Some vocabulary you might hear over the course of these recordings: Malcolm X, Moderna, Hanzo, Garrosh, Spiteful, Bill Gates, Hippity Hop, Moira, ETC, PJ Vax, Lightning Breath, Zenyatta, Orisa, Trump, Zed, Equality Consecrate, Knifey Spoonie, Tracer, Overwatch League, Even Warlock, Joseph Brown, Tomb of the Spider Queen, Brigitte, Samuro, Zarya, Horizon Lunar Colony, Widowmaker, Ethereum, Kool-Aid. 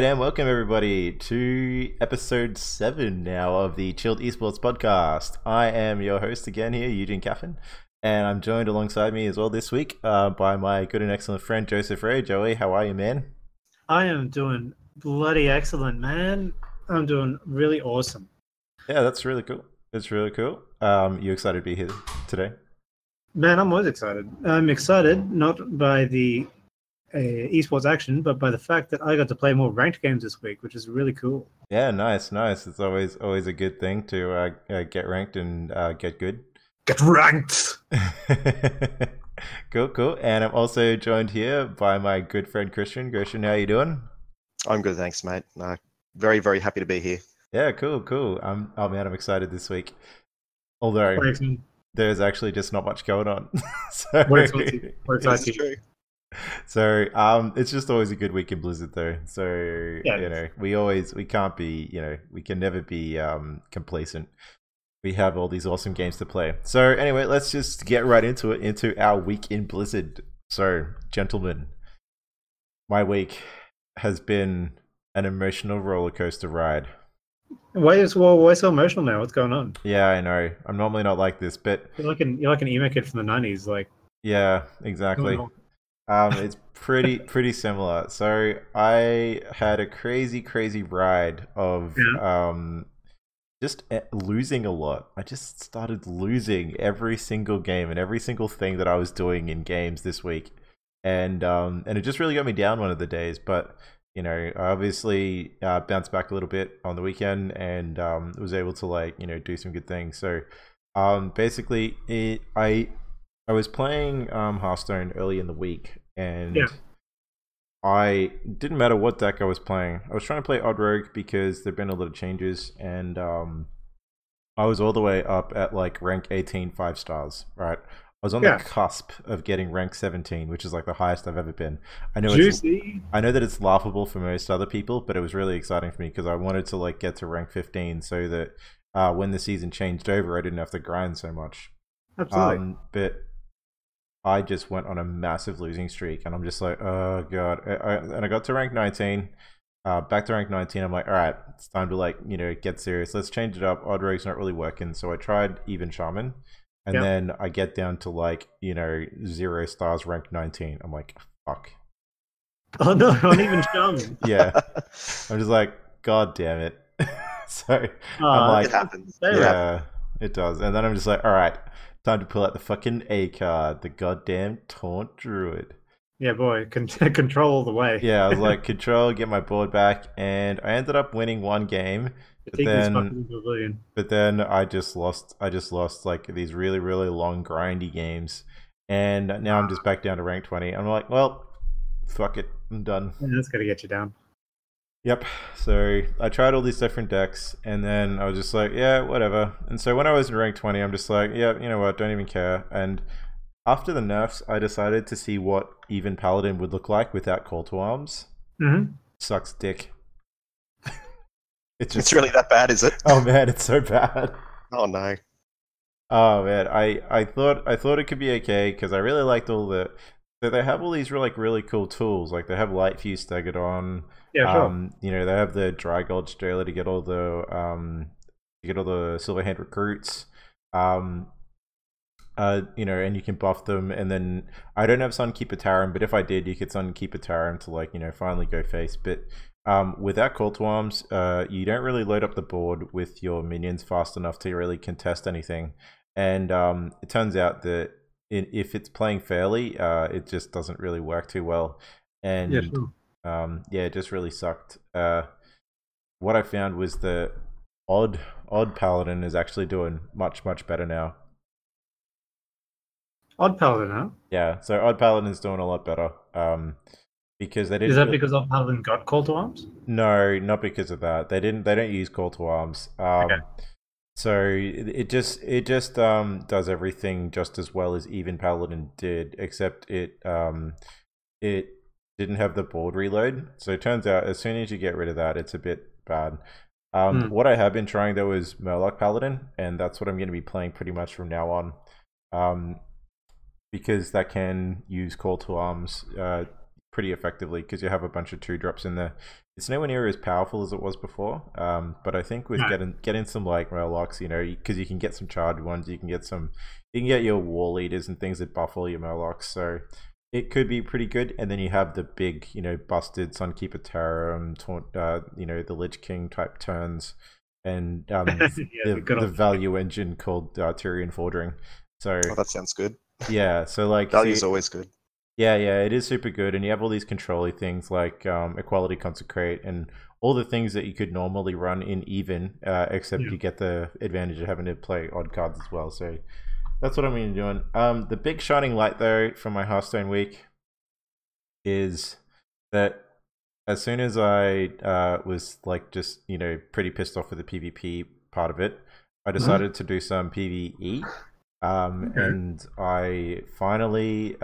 right, and welcome everybody to episode 7 now of the Chilled Esports Podcast. I am your host again here, Eugene Caffin, and I'm joined alongside me as well this week by my good and excellent friend Joseph Ray. Joey, how are you, man? I am doing bloody excellent, man. I'm doing really awesome. Yeah, that's really cool. It's really cool. You excited to be here today? Man, I'm always excited. I'm excited not by the esports action, but by the fact that I got to play more ranked games this week, which is really cool. Yeah, nice. It's always a good thing to get ranked and get good. Get ranked! Cool. And I'm also joined here by my good friend Christian. Christian, how you doing? I'm good, thanks, mate. Very, very happy to be here. Yeah, cool. I'm excited this week. Although there's actually just not much going on. So... We're excited. True. So it's just always a good week in Blizzard though. So yeah, you know, we can't be, you know, we can never be complacent. We have all these awesome games to play. So anyway, let's just get right into it, into our week in Blizzard. So, gentlemen, my week has been an emotional roller coaster ride. Why so emotional now? What's going on? Yeah, I know. I'm normally not like this, but you're like an emo kid from the 90s, like. Yeah, exactly. It's pretty similar. So I had a crazy ride of just losing a lot. I just started losing every single game and every single thing that I was doing in games this week, and it just really got me down one of the days. But you know, I obviously bounced back a little bit on the weekend and was able to, like, you know, do some good things. So basically, I was playing Hearthstone early in the week, and I didn't matter what deck I was playing. I was trying to play Odd Rogue because there've been a lot of changes, and I was all the way up at like rank 18, 5 stars. Right, I was on the cusp of getting rank 17, which is like the highest I've ever been. I know I know that it's laughable for most other people, but it was really exciting for me because I wanted to like get to rank 15 so that when the season changed over, I didn't have to grind so much. Absolutely, but I just went on a massive losing streak, and I'm just like, oh god. And I got to rank 19, back to rank 19. I'm like, all right, it's time to, like, you know, get serious. Let's change it up. Odd Rogue's not really working, so I tried Even Shaman, and then I get down to, like, you know, 0 stars, rank 19. I'm like, fuck. Oh no, on Even Shaman. Yeah, I'm just like, god damn it. So I'm like, it happens. Yeah, it does. And then I'm just like, all right. Time to pull out the fucking A card, the goddamn Taunt Druid. Yeah, boy, control all the way. Yeah, I was like, control, get my board back, and I ended up winning one game. But then I just lost like these really, really long grindy games, and now I'm just back down to rank 20. I'm like, well, fuck it, I'm done. Yeah, that's gonna get you down. Yep. So I tried all these different decks, and then I was just like, yeah, whatever. And so when I was in rank 20, I'm just like, yeah, you know what, don't even care. And after the nerfs, I decided to see what Even Paladin would look like without Call to Arms. Mm-hmm. Sucks dick. It's really that bad, is it? Oh man, it's so bad. Oh no. Oh man, I thought it could be okay because I really liked all the. So they have all these really, like, really cool tools. Like they have Light Fuse staggered on. Yeah, sure. You know, they have the Dry Gulch Jailer to get all the Silverhand recruits. You know, and you can buff them. And then I don't have Sunkeeper Tarim, but if I did, you could Sunkeeper Tarim to, like, you know, finally go face. But without Call to Arms, you don't really load up the board with your minions fast enough to really contest anything. And it turns out that if it's playing fairly, it just doesn't really work too well, and it just really sucked. What I found was the Odd Paladin is actually doing much better now. Odd Paladin, huh? Yeah, so Odd Paladin is doing a lot better. Because they didn't. Is that because Odd Paladin got Call to Arms? No, not because of that. They don't use Call to Arms. Okay. So it just does everything just as well as Even Paladin did, except it didn't have the board reload. So it turns out as soon as you get rid of that, it's a bit bad. What I have been trying though is Murloc Paladin, and that's what I'm going to be playing pretty much from now on, because that can use Call to Arms pretty effectively because you have a bunch of 2-drops in there. It's nowhere near as powerful as it was before, but I think with getting some like Murlocs, you know, because you can get some charged ones, you can get your War Leaders and things that buff all your Murlocs, so it could be pretty good. And then you have the big, you know, busted Sunkeeper Tarim, you know, the Lich King type turns, and the value engine called Tyrion Fordring. So that sounds good. Yeah, so like value's always good. Yeah, it is super good, and you have all these control-y things like Equality Consecrate and all the things that you could normally run in Even, except you get the advantage of having to play odd cards as well. So that's what I'm going to be doing. The big shining light, though, from my Hearthstone week is that as soon as I was like just, you know, pretty pissed off with the PvP part of it, I decided to do some PvE. And I finally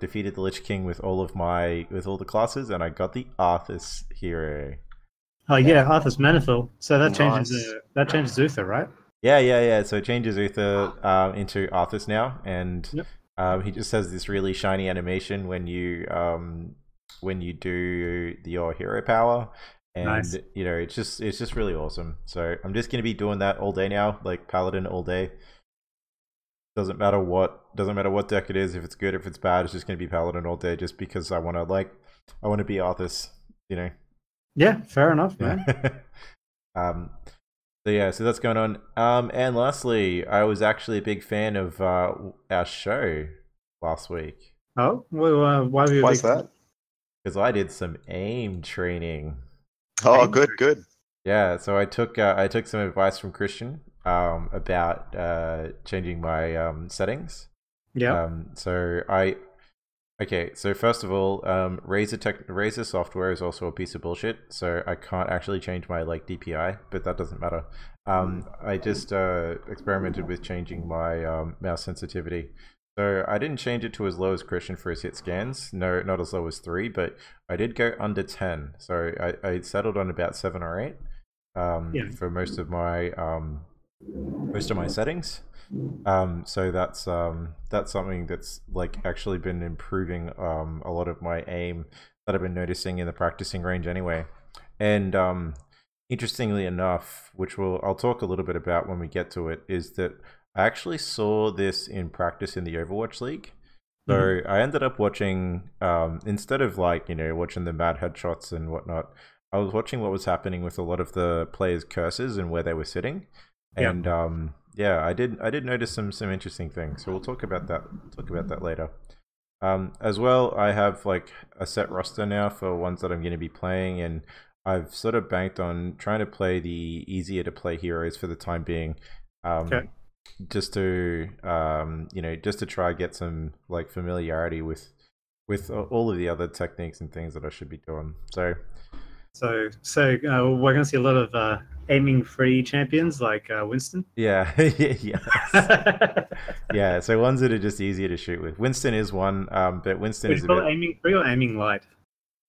defeated the Lich King with all the classes, and I got the Arthas hero. Oh yeah, Arthas Manifold. So that changes Uther, right? Yeah. So it changes Uther into Arthas now, and he just has this really shiny animation when you do your hero power. And you know, it's just really awesome. So I'm just gonna be doing that all day now, like Paladin all day. Doesn't matter what deck it is, if it's good, if it's bad, it's just going to be Paladin all day, just because I want to be Arthas, you know. Yeah, fair enough, man. So that's going on. And lastly, I was actually a big fan of our show last week. Oh, well, why's that? Because I did some AIM training. Oh, good. Yeah, so I took some advice from Christian. About changing my settings. Yeah. So first of all, Razer software is also a piece of bullshit. So I can't actually change my like DPI, but that doesn't matter. I just experimented with changing my mouse sensitivity. So I didn't change it to as low as Christian for his hit scans. No, not as low as 3, but I did go under 10. So I settled on about 7 or 8 for most of my settings, so that's something that's like actually been improving a lot of my aim that I've been noticing in the practicing range anyway. And interestingly enough, which I'll talk a little bit about when we get to it, is that I actually saw this in practice in the Overwatch League. So I ended up watching, instead of like, you know, watching the mad headshots and whatnot, I was watching what was happening with a lot of the players' curses and where they were sitting. And I did notice some interesting things. So we'll talk about that later. As well, I have like a set roster now for ones that I'm going to be playing, and I've sort of banked on trying to play the easier to play heroes for the time being, just to try get some like familiarity with all of the other techniques and things that I should be doing. So we're going to see a lot of aiming free champions like Winston. Yeah, yeah. So ones that are just easier to shoot with. Winston is one, but Winston is a bit aiming free or aiming light.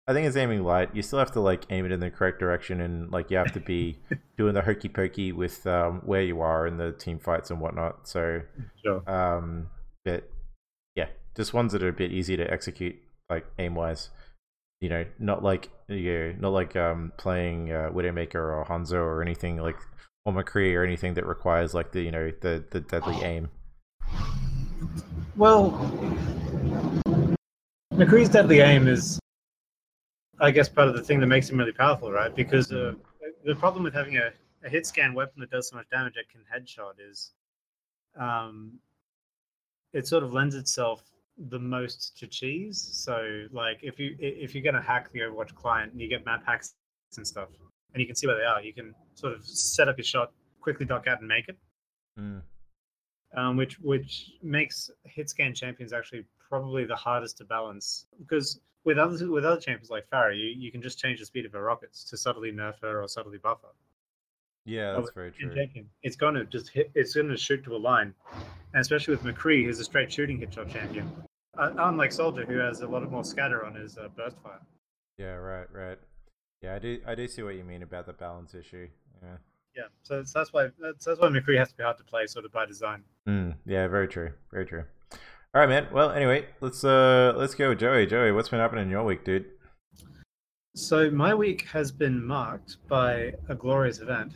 I think it's aiming light. You still have to like aim it in the correct direction, and like you have to be doing the hokey pokey with where you are in the team fights and whatnot. So, but yeah, just ones that are a bit easier to execute, like aim wise. You know, not like playing Widowmaker or Hanzo or anything like, or McCree or anything that requires like the, you know, the deadly aim. Well, McCree's deadly aim is, I guess, part of the thing that makes him really powerful, right? Because the problem with having a hit scan weapon that does so much damage it can headshot is, it sort of lends itself the most to cheese. So like if you're going to hack the Overwatch client and you get map hacks and stuff and you can see where they are, you can sort of set up your shot, quickly duck out and make it. Which makes hit scan champions actually probably the hardest to balance, because with other champions like Farah, you can just change the speed of her rockets to subtly nerf her or subtly buff her. Yeah, that's very true. It's going to just hit. It's going to shoot to a line, and especially with McCree, who's a straight shooting hitshot champion, unlike Soldier, who has a lot more scatter on his burst fire. Yeah, right. Yeah, I do see what you mean about the balance issue. Yeah. So that's why McCree has to be hard to play, sort of by design. Yeah, very true. All right, man. Well, anyway, let's go with Joey. Joey, what's been happening in your week, dude? So my week has been marked by a glorious event.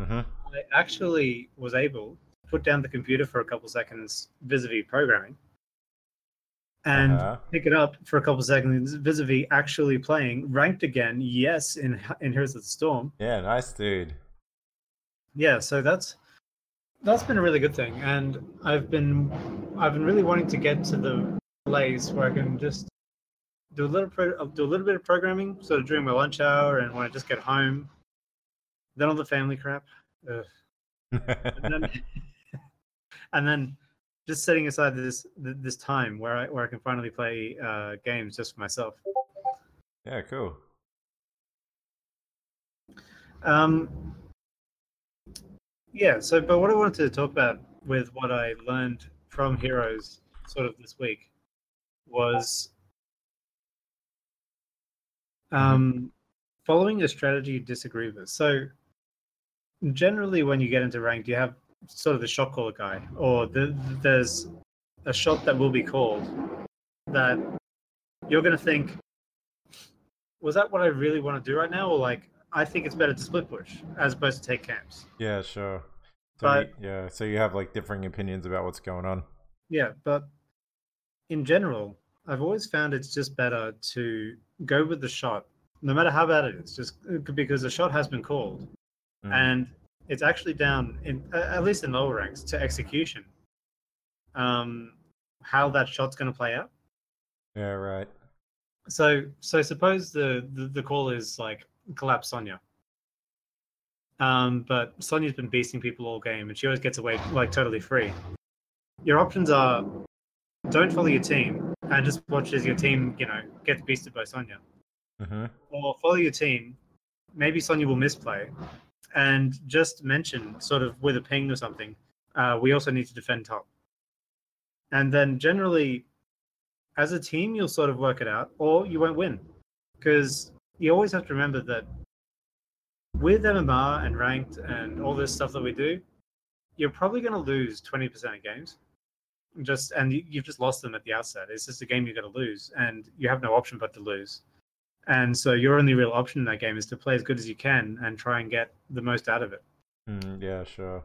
Mm-hmm. I actually was able to put down the computer for a couple seconds vis-a-vis programming and pick it up for a couple seconds vis-a-vis actually playing ranked again, yes, in Heroes of the Storm. Yeah, nice, dude. Yeah, so that's been a really good thing, and I've been really wanting to get to the place where I can just do a little bit of programming sort of during my lunch hour and when I just get home. Then all the family crap. and then just setting aside this time where I can finally play games just for myself. Yeah, cool. Yeah, so but what I wanted to talk about with what I learned from Heroes sort of this week was following a strategy you disagree with. So generally when you get into ranked, you have sort of the shot caller guy, or there's a shot that will be called that you're going to think, was that what I really want to do right now? Or like, I think it's better to split push as opposed to take camps. Yeah, sure. So so you have like differing opinions about what's going on. Yeah, but in general, I've always found it's just better to go with the shot, no matter how bad it is, just because the shot has been called. Mm. And it's actually down, at least in lower ranks, to execution, how that shot's going to play out. Yeah, right. So suppose the call is like, collapse Sonya. But Sonya's been beasting people all game and she always gets away like totally free. Your options are don't follow your team and just watch as your team, gets beasted by Sonya. Mm-hmm. Or follow your team, maybe Sonya will misplay, and just mention sort of with a ping or something, we also need to defend top. And then generally as a team you'll sort of work it out or you won't win. Because you always have to remember that with MMR and ranked and all this stuff that we do, you're probably going to lose 20% of games. And you've just lost them at the outset. It's just a game you're going to lose, and you have no option but to lose. And so your only real option in that game is to play as good as you can and try and get the most out of it. Yeah, sure.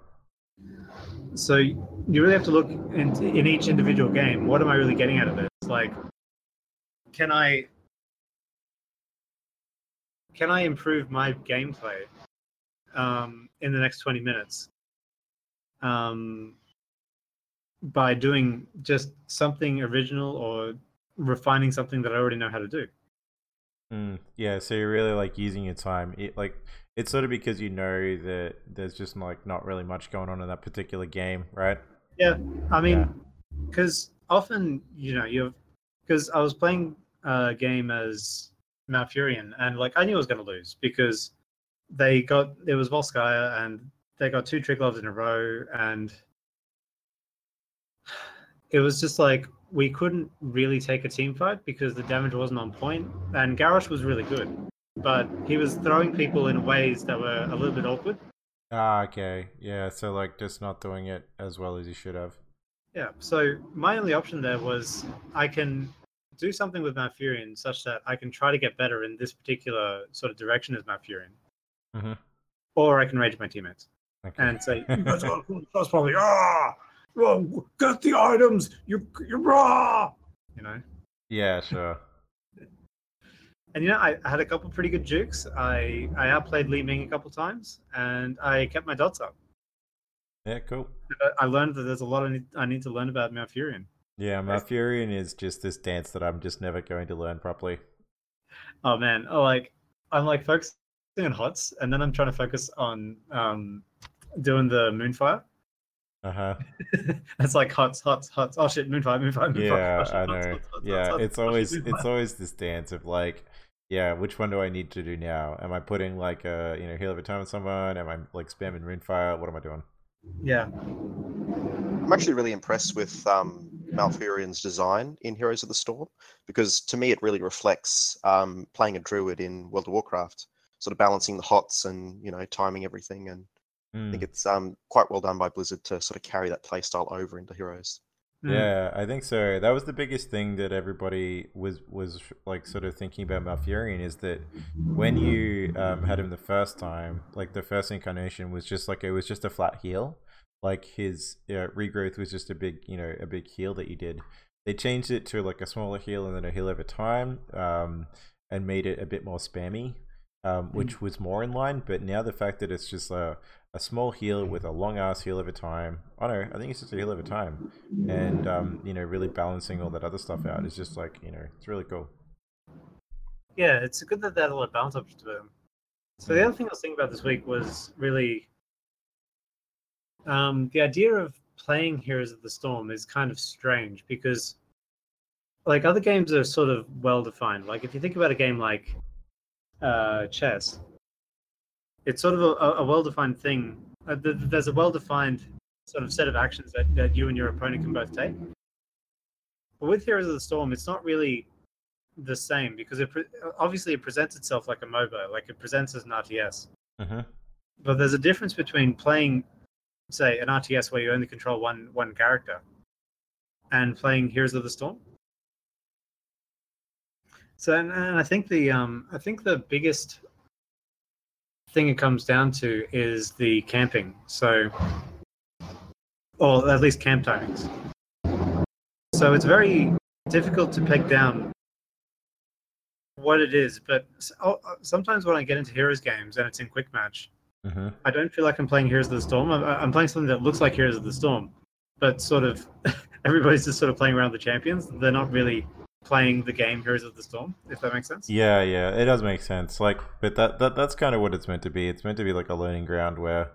So you really have to look in each individual game, what am I really getting out of this? Like, can I improve my gameplay in the next 20 minutes by doing just something original or refining something that I already know how to do? Yeah, so you're really like using your time. It's sort of because you know that there's just like not really much going on in that particular game, right? Yeah, I mean, because often, because I was playing a game as Malfurion, and like I knew I was going to lose because it was Volskaya and they got 2 trick gloves in a row, and it was just like we couldn't really take a team fight because the damage wasn't on point, and Garrosh was really good, but he was throwing people in ways that were a little bit awkward. Okay, yeah, so like just not doing it as well as you should have. Yeah, so my only option there was I can do something with Malfurion such that I can try to get better in this particular sort of direction as Malfurion. Mm-hmm. Or I can rage my teammates and say, that's probably, get the items, you're raw! Yeah, sure. And I had a couple pretty good jukes. I outplayed Li Ming a couple times, and I kept my dots up. Yeah, cool. I learned that there's a lot I need to learn about Malfurion. Yeah, Malfurion is just this dance that I'm just never going to learn properly. Oh man, I'm focusing on HOTS, and then I'm trying to focus on doing the Moonfire. Uh-huh. It's like HOTS. Oh shit, Moonfire. Yeah, I know. Yeah, it's always this dance of like, yeah, which one do I need to do now? Am I putting like a heal over time on someone? Am I like spamming Moonfire? What am I doing? Yeah, I'm actually really impressed with Malfurion's design in Heroes of the Storm, because to me it really reflects playing a druid in World of Warcraft, sort of balancing the HOTS and timing everything, and I think it's quite well done by Blizzard to sort of carry that playstyle over into Heroes. Yeah, I think so. That was the biggest thing that everybody was like sort of thinking about Malfurion, is that when you had him the first time, like the first incarnation was just like, it was just a flat heal. Like his regrowth was just a big heal that you did. They changed it to like a smaller heal and then a heal over time, and made it a bit more spammy, which was more in line. But now the fact that it's just a small heal with a long ass heal over time. Oh no, I think it's just a heal over time, and really balancing all that other stuff out is just like, it's really cool. Yeah, it's good that they had a lot of balance options to him. So the other thing I was thinking about this week was really the idea of playing Heroes of the Storm is kind of strange, because like other games are sort of well defined. Like if you think about a game like chess, it's sort of a well-defined thing. There's a well-defined sort of set of actions that you and your opponent can both take. But with Heroes of the Storm, it's not really the same, because it presents itself like a MOBA, like it presents as an RTS. Uh-huh. But there's a difference between playing, say, an RTS where you only control one character and playing Heroes of the Storm. So, and I think the biggest thing it comes down to is the camping, or at least camp timings. So it's very difficult to peg down what it is, but sometimes when I get into Heroes games and it's in quick match, I don't feel like I'm playing Heroes of the Storm. I'm playing something that looks like Heroes of the Storm, but sort of everybody's just sort of playing around the champions. They're not really playing the game Heroes of the Storm, if that makes sense. Yeah, it does make sense. Like, but that's kind of what it's meant to be. It's meant to be like a learning ground where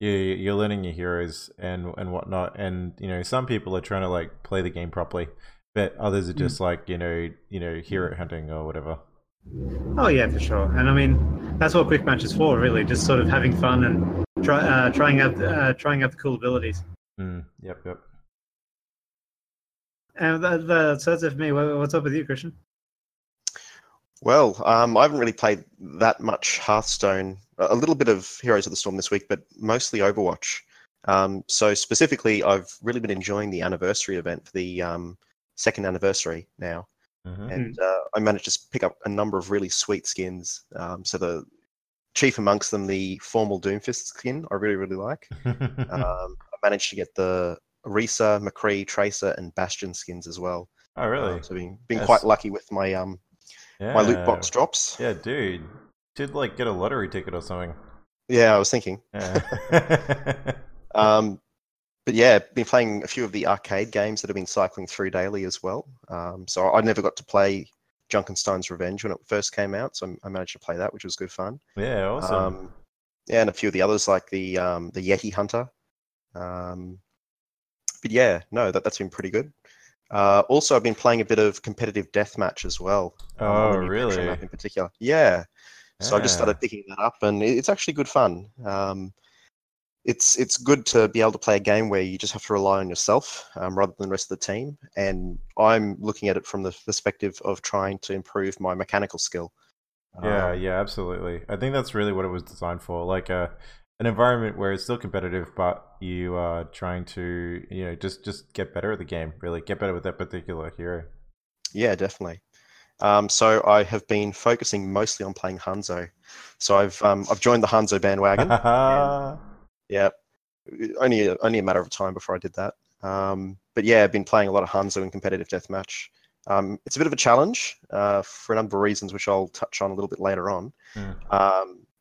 you're learning your heroes and whatnot. And some people are trying to like play the game properly, but others are just like hero hunting or whatever. Oh yeah, for sure. And I mean, that's what quick match is for, really, just sort of having fun and trying out the cool abilities. Yep. And that says it for me. What's up with you, Christian? Well, I haven't really played that much Hearthstone. A little bit of Heroes of the Storm this week, but mostly Overwatch. So specifically, I've really been enjoying the anniversary event, the second anniversary now. And I managed to pick up a number of really sweet skins. So the chief amongst them, the formal Doomfist skin, I really, really like. I managed to get the Risa, McCree, Tracer, and Bastion skins as well. Oh, really? So been quite lucky with my my loot box drops. Yeah, dude, did like get a lottery ticket or something? Yeah, I was thinking. Yeah. But yeah, been playing a few of the arcade games that I've been cycling through daily as well. So I never got to play Junkenstein's Revenge when it first came out, so I managed to play that, which was good fun. Yeah, awesome. Yeah, and a few of the others like the Yeti Hunter. But yeah, no, that's been pretty good. Also, I've been playing a bit of competitive deathmatch as well. Oh, really? In particular, yeah. So I just started picking that up, and it's actually good fun. It's good to be able to play a game where you just have to rely on yourself rather than the rest of the team. And I'm looking at it from the perspective of trying to improve my mechanical skill. Yeah, absolutely. I think that's really what it was designed for. Like an environment where it's still competitive, but you are trying to, just get better at the game, really. Get better with that particular hero. Yeah, definitely. So I have been focusing mostly on playing Hanzo. So I've joined the Hanzo bandwagon. And, yeah, only a matter of time before I did that. But yeah, I've been playing a lot of Hanzo in competitive deathmatch. It's a bit of a challenge for a number of reasons, which I'll touch on a little bit later on.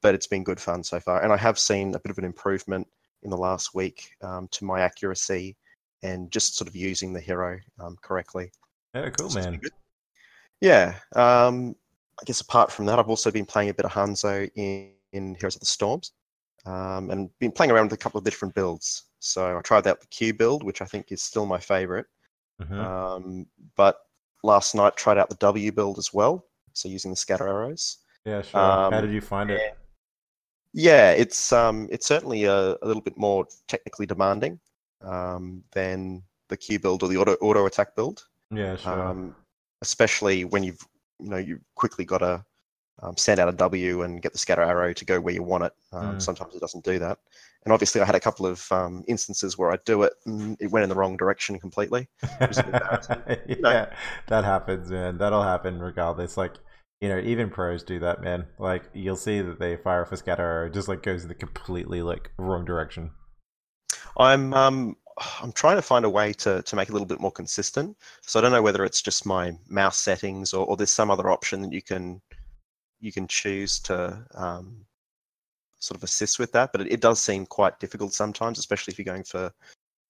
But it's been good fun so far. And I have seen a bit of an improvement in the last week to my accuracy and just sort of using the hero correctly. Yeah, cool, man. Yeah. I guess apart from that, I've also been playing a bit of Hanzo in Heroes of the Storms and been playing around with a couple of different builds. So I tried out the Q build, which I think is still my favorite. But last night, tried out the W build as well. So using the scatter arrows. Yeah, sure. How did you find it? Yeah, it's certainly a little bit more technically demanding than the Q build or the auto attack build. Yeah, sure. Especially when you've quickly got to send out a W and get the scatter arrow to go where you want it. Sometimes it doesn't do that. And obviously I had a couple of instances where I do it and it went in the wrong direction completely. It was a bit embarrassing. Yeah, that happens, man. That'll happen regardless. Like, you know, even pros do that, man. Like, you'll see that they fire off a scatter arrow, it just like goes in the completely like wrong direction. I'm trying to find a way to make it a little bit more consistent. So I don't know whether it's just my mouse settings or there's some other option that you can choose to sort of assist with that, but it does seem quite difficult sometimes, especially if you're going for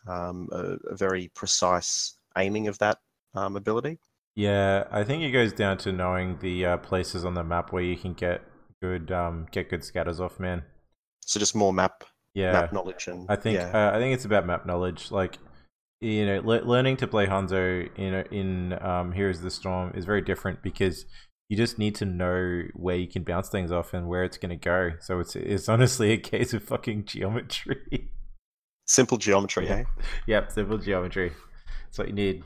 a very precise aiming of that ability. Yeah, I think it goes down to knowing the places on the map where you can get good scatters off, man. So just more map knowledge, and I think it's about map knowledge. Like, you know, learning to play Hanzo in Heroes of the Storm is very different because you just need to know where you can bounce things off and where it's going to go. So it's honestly a case of fucking geometry. Simple geometry, eh? Yep, simple geometry. That's what you need.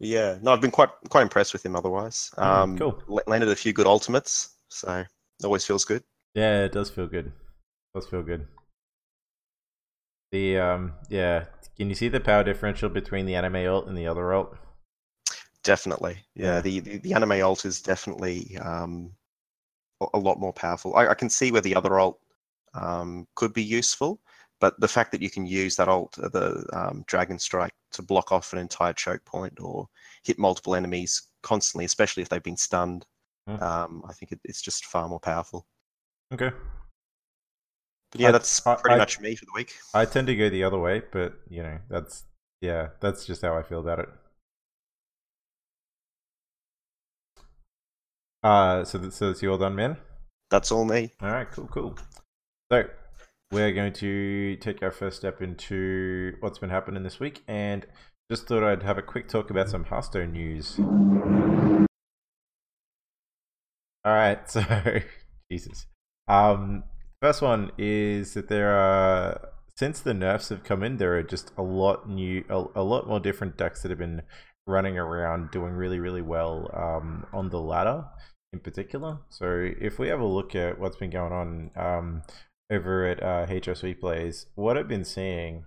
Yeah. No, I've been quite impressed with him otherwise. Cool. Landed a few good ultimates, so it always feels good. Yeah, it does feel good. The can you see the power differential between the anime ult and the other ult? Definitely, yeah. The anime ult is definitely a lot more powerful. I can see where the other ult could be useful, but the fact that you can use that ult, the Dragon Strike, to block off an entire choke point or hit multiple enemies constantly, especially if they've been stunned, I think it's just far more powerful. Okay. But yeah, that's pretty much me for the week. I tend to go the other way, but you know, that's just how I feel about it. So that's you all done, man? That's all me. All right, cool. So we're going to take our first step into what's been happening this week, and just thought I'd have a quick talk about some Hearthstone news. All right, so Jesus. First one is that there are, since the nerfs have come in, there are just a lot more different decks that have been running around doing really, really well on the ladder in particular. So if we have a look at what's been going on over at HSV Plays, what I've been seeing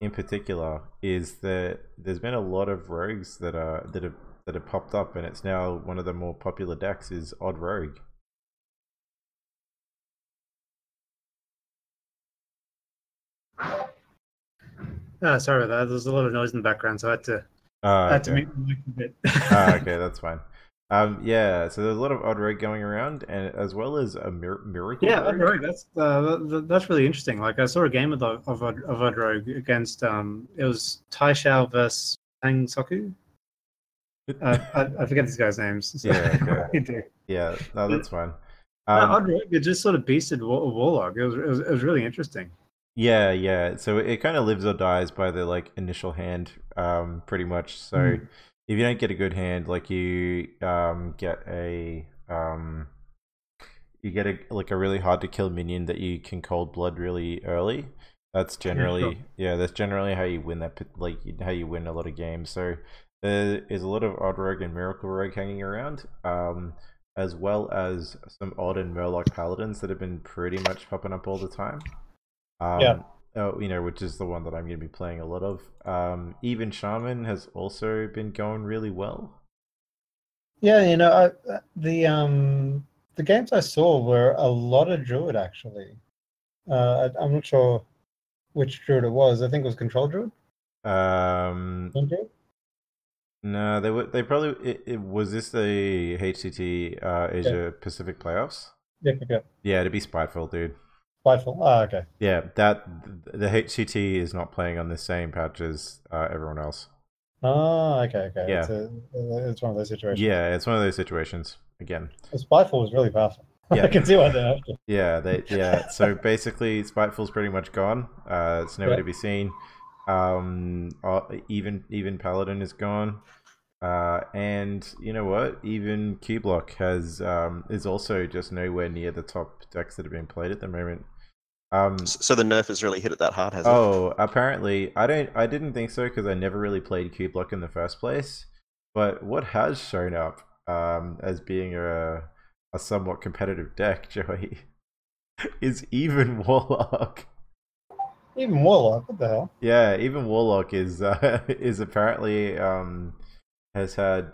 in particular is that there's been a lot of rogues that have popped up, and it's now one of the more popular decks is Odd Rogue. Sorry about that. There's a lot of noise in the background, so I had to mute the mic a bit. Okay, that's fine. Yeah, so there's a lot of Odd Rogue going around, and as well as a Miracle. Yeah, Odd Rogue. That's really interesting. Like, I saw a game of Odd Rogue against it was Taishao versus Tang Soku. I forget these guys' names. So. Yeah, okay. Yeah, no, that's fine. Odd Rogue, it just sort of beasted Warlock. It was really interesting. Yeah. So it kind of lives or dies by the like initial hand, pretty much. So if you don't get a good hand, like you get a really hard to kill minion that you can cold blood really early. That's generally that's generally how you win that, like how you win a lot of games. So there is a lot of Odd Rogue and Miracle Rogue hanging around, as well as some Odd and Murloc Paladins that have been pretty much popping up all the time. Which is the one that I'm going to be playing a lot of. Even Shaman has also been going really well. Yeah, you know, the games I saw were a lot of Druid actually. I'm not sure which Druid it was. I think it was Control Druid. No, they probably it was this the HCT Asia Pacific playoffs. Yeah, it'd be Spiteful, dude. Spiteful. Oh, okay. Yeah, that the HCT is not playing on the same patch as everyone else. Oh, okay. Yeah. It's one of those situations. Yeah, it's one of those situations again. Well, Spiteful was really powerful. Yeah. I can see why they're after. Yeah. So basically, Spiteful's pretty much gone. It's nowhere to be seen. Even Paladin is gone. And you know what? Even Q Block is also just nowhere near the top decks that have been played at the moment. So the nerf has really hit it that hard, hasn't it? Oh, apparently I didn't think so because I never really played Q Block in the first place. But what has shown up as being a a somewhat competitive deck, Joey, is Even Warlock. Even Warlock? What the hell? Yeah, Even Warlock is apparently has had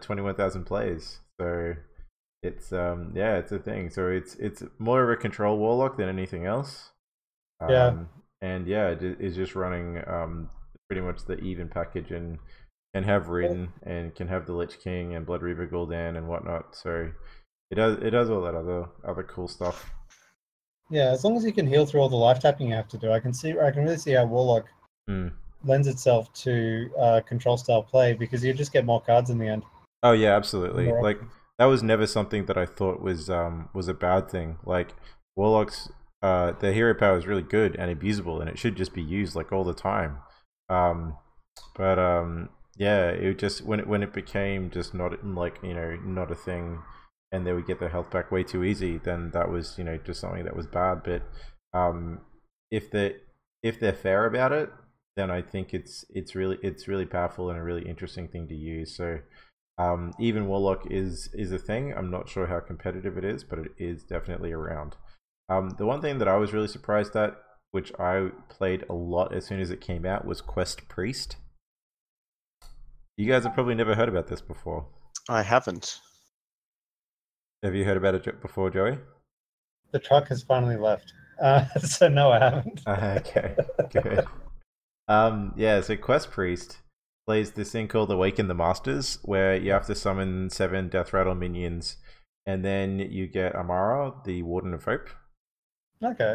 21,000 plays. So it's yeah, it's a thing. So it's more of a control warlock than anything else. Yeah. And yeah, it's just running pretty much the even package and can have Ridden and can have the Lich King and Blood Reaver Gul'dan and whatnot. So it does all that other cool stuff. Yeah, as long as you can heal through all the life tapping you have to do, I can really see how Warlock lends itself to control style play, because you just get more cards in the end. Oh yeah, absolutely. Like that was never something that I thought was a bad thing. Like Warlock's their hero power is really good and abusable, and it should just be used like all the time. Yeah, it just when it became just not like, you know, not a thing, and they would get their health back way too easy, then that was, you know, just something that was bad. But if they're fair about it, then I think it's really powerful and a really interesting thing to use. So Even Warlock is a thing. I'm not sure how competitive it is, but it is definitely around. The one thing that I was really surprised at, which I played a lot as soon as it came out, was Quest Priest. You guys have probably never heard about this before. I haven't. Have you heard about it before, Joey? The truck has finally left. So no, I haven't. Okay, good. Yeah, so Quest Priest plays this thing called Awaken the Masters, where you have to summon 7 Death Rattle minions, and then you get Amara, the Warden of Hope. Okay.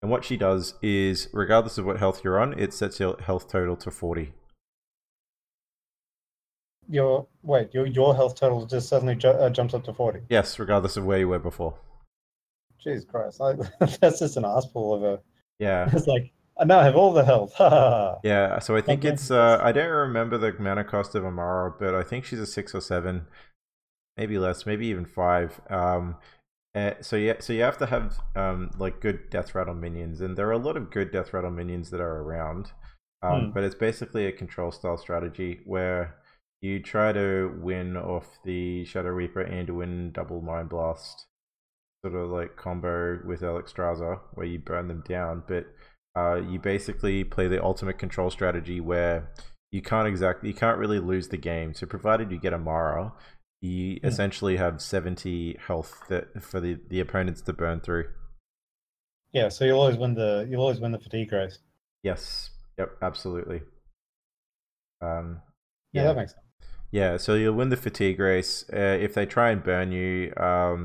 And what she does is, regardless of what health you're on, it sets your health total to 40. Your health total just suddenly jumps up to 40. Yes, regardless of where you were before. Jesus Christ, that's just an arsepool of a... Yeah. It's like, I now have all the health. Yeah, so I think it's... I don't remember the mana cost of Amara, but I think she's a 6 or 7, maybe less, maybe even 5. So you have to have like good Death Rattle minions, and there are a lot of good Death Rattle minions that are around. But it's basically a control style strategy where you try to win off the Shadow Reaper and win double Mind Blast sort of like combo with Alexstrasza, where you burn them down. But you basically play the ultimate control strategy where you can't really lose the game. So provided you get Amara, you essentially have 70 health for the opponents to burn through. Yeah, so you'll always win the fatigue race. Yes. Yep. Absolutely. Yeah, that makes sense. Yeah, so you'll win the fatigue race. If they try and burn you,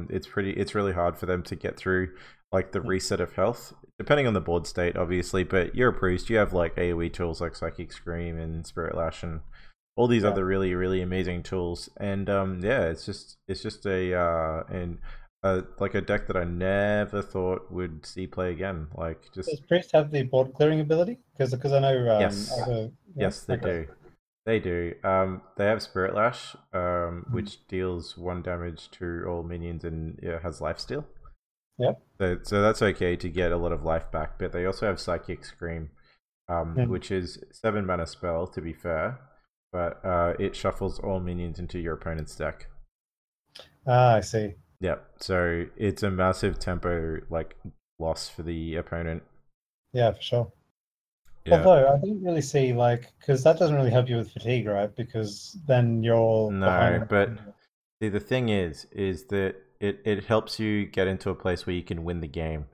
it's really hard for them to get through like the reset of health, depending on the board state, obviously. But you're a priest; you have like AoE tools like Psychic Scream and Spirit Lash and all these other really, really amazing tools. And it's just a deck that I never thought would see play again. Like, just does priest have the board clearing ability? Because I know yes, they do. They do. They have Spirit Lash, which deals 1 damage to all minions and has lifesteal. Yep. So that's okay to get a lot of life back, but they also have Psychic Scream, which is 7 mana spell, to be fair, but it shuffles all minions into your opponent's deck. Ah, I see. Yep. So it's a massive tempo like loss for the opponent. Yeah, for sure. Yeah. Although I didn't really see because that doesn't really help you with fatigue, right? Because then you're but see, the thing is that it helps you get into a place where you can win the game.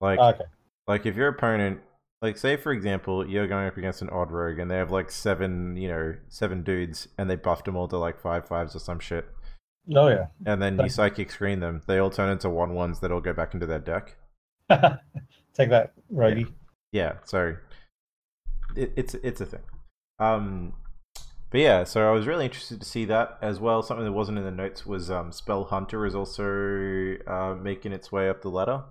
Like, okay. Like if your opponent, like say for example, you're going up against an Odd Rogue and they have like 7 dudes and they buffed them all to like 5/5s or some shit. Oh yeah. And then you Psychic Screen them. They all turn into 1/1s that all go back into their deck. Take that, Rogie. Yeah. So. It's a thing, but yeah. So I was really interested to see that as well. Something that wasn't in the notes was Spell Hunter is also making its way up the ladder,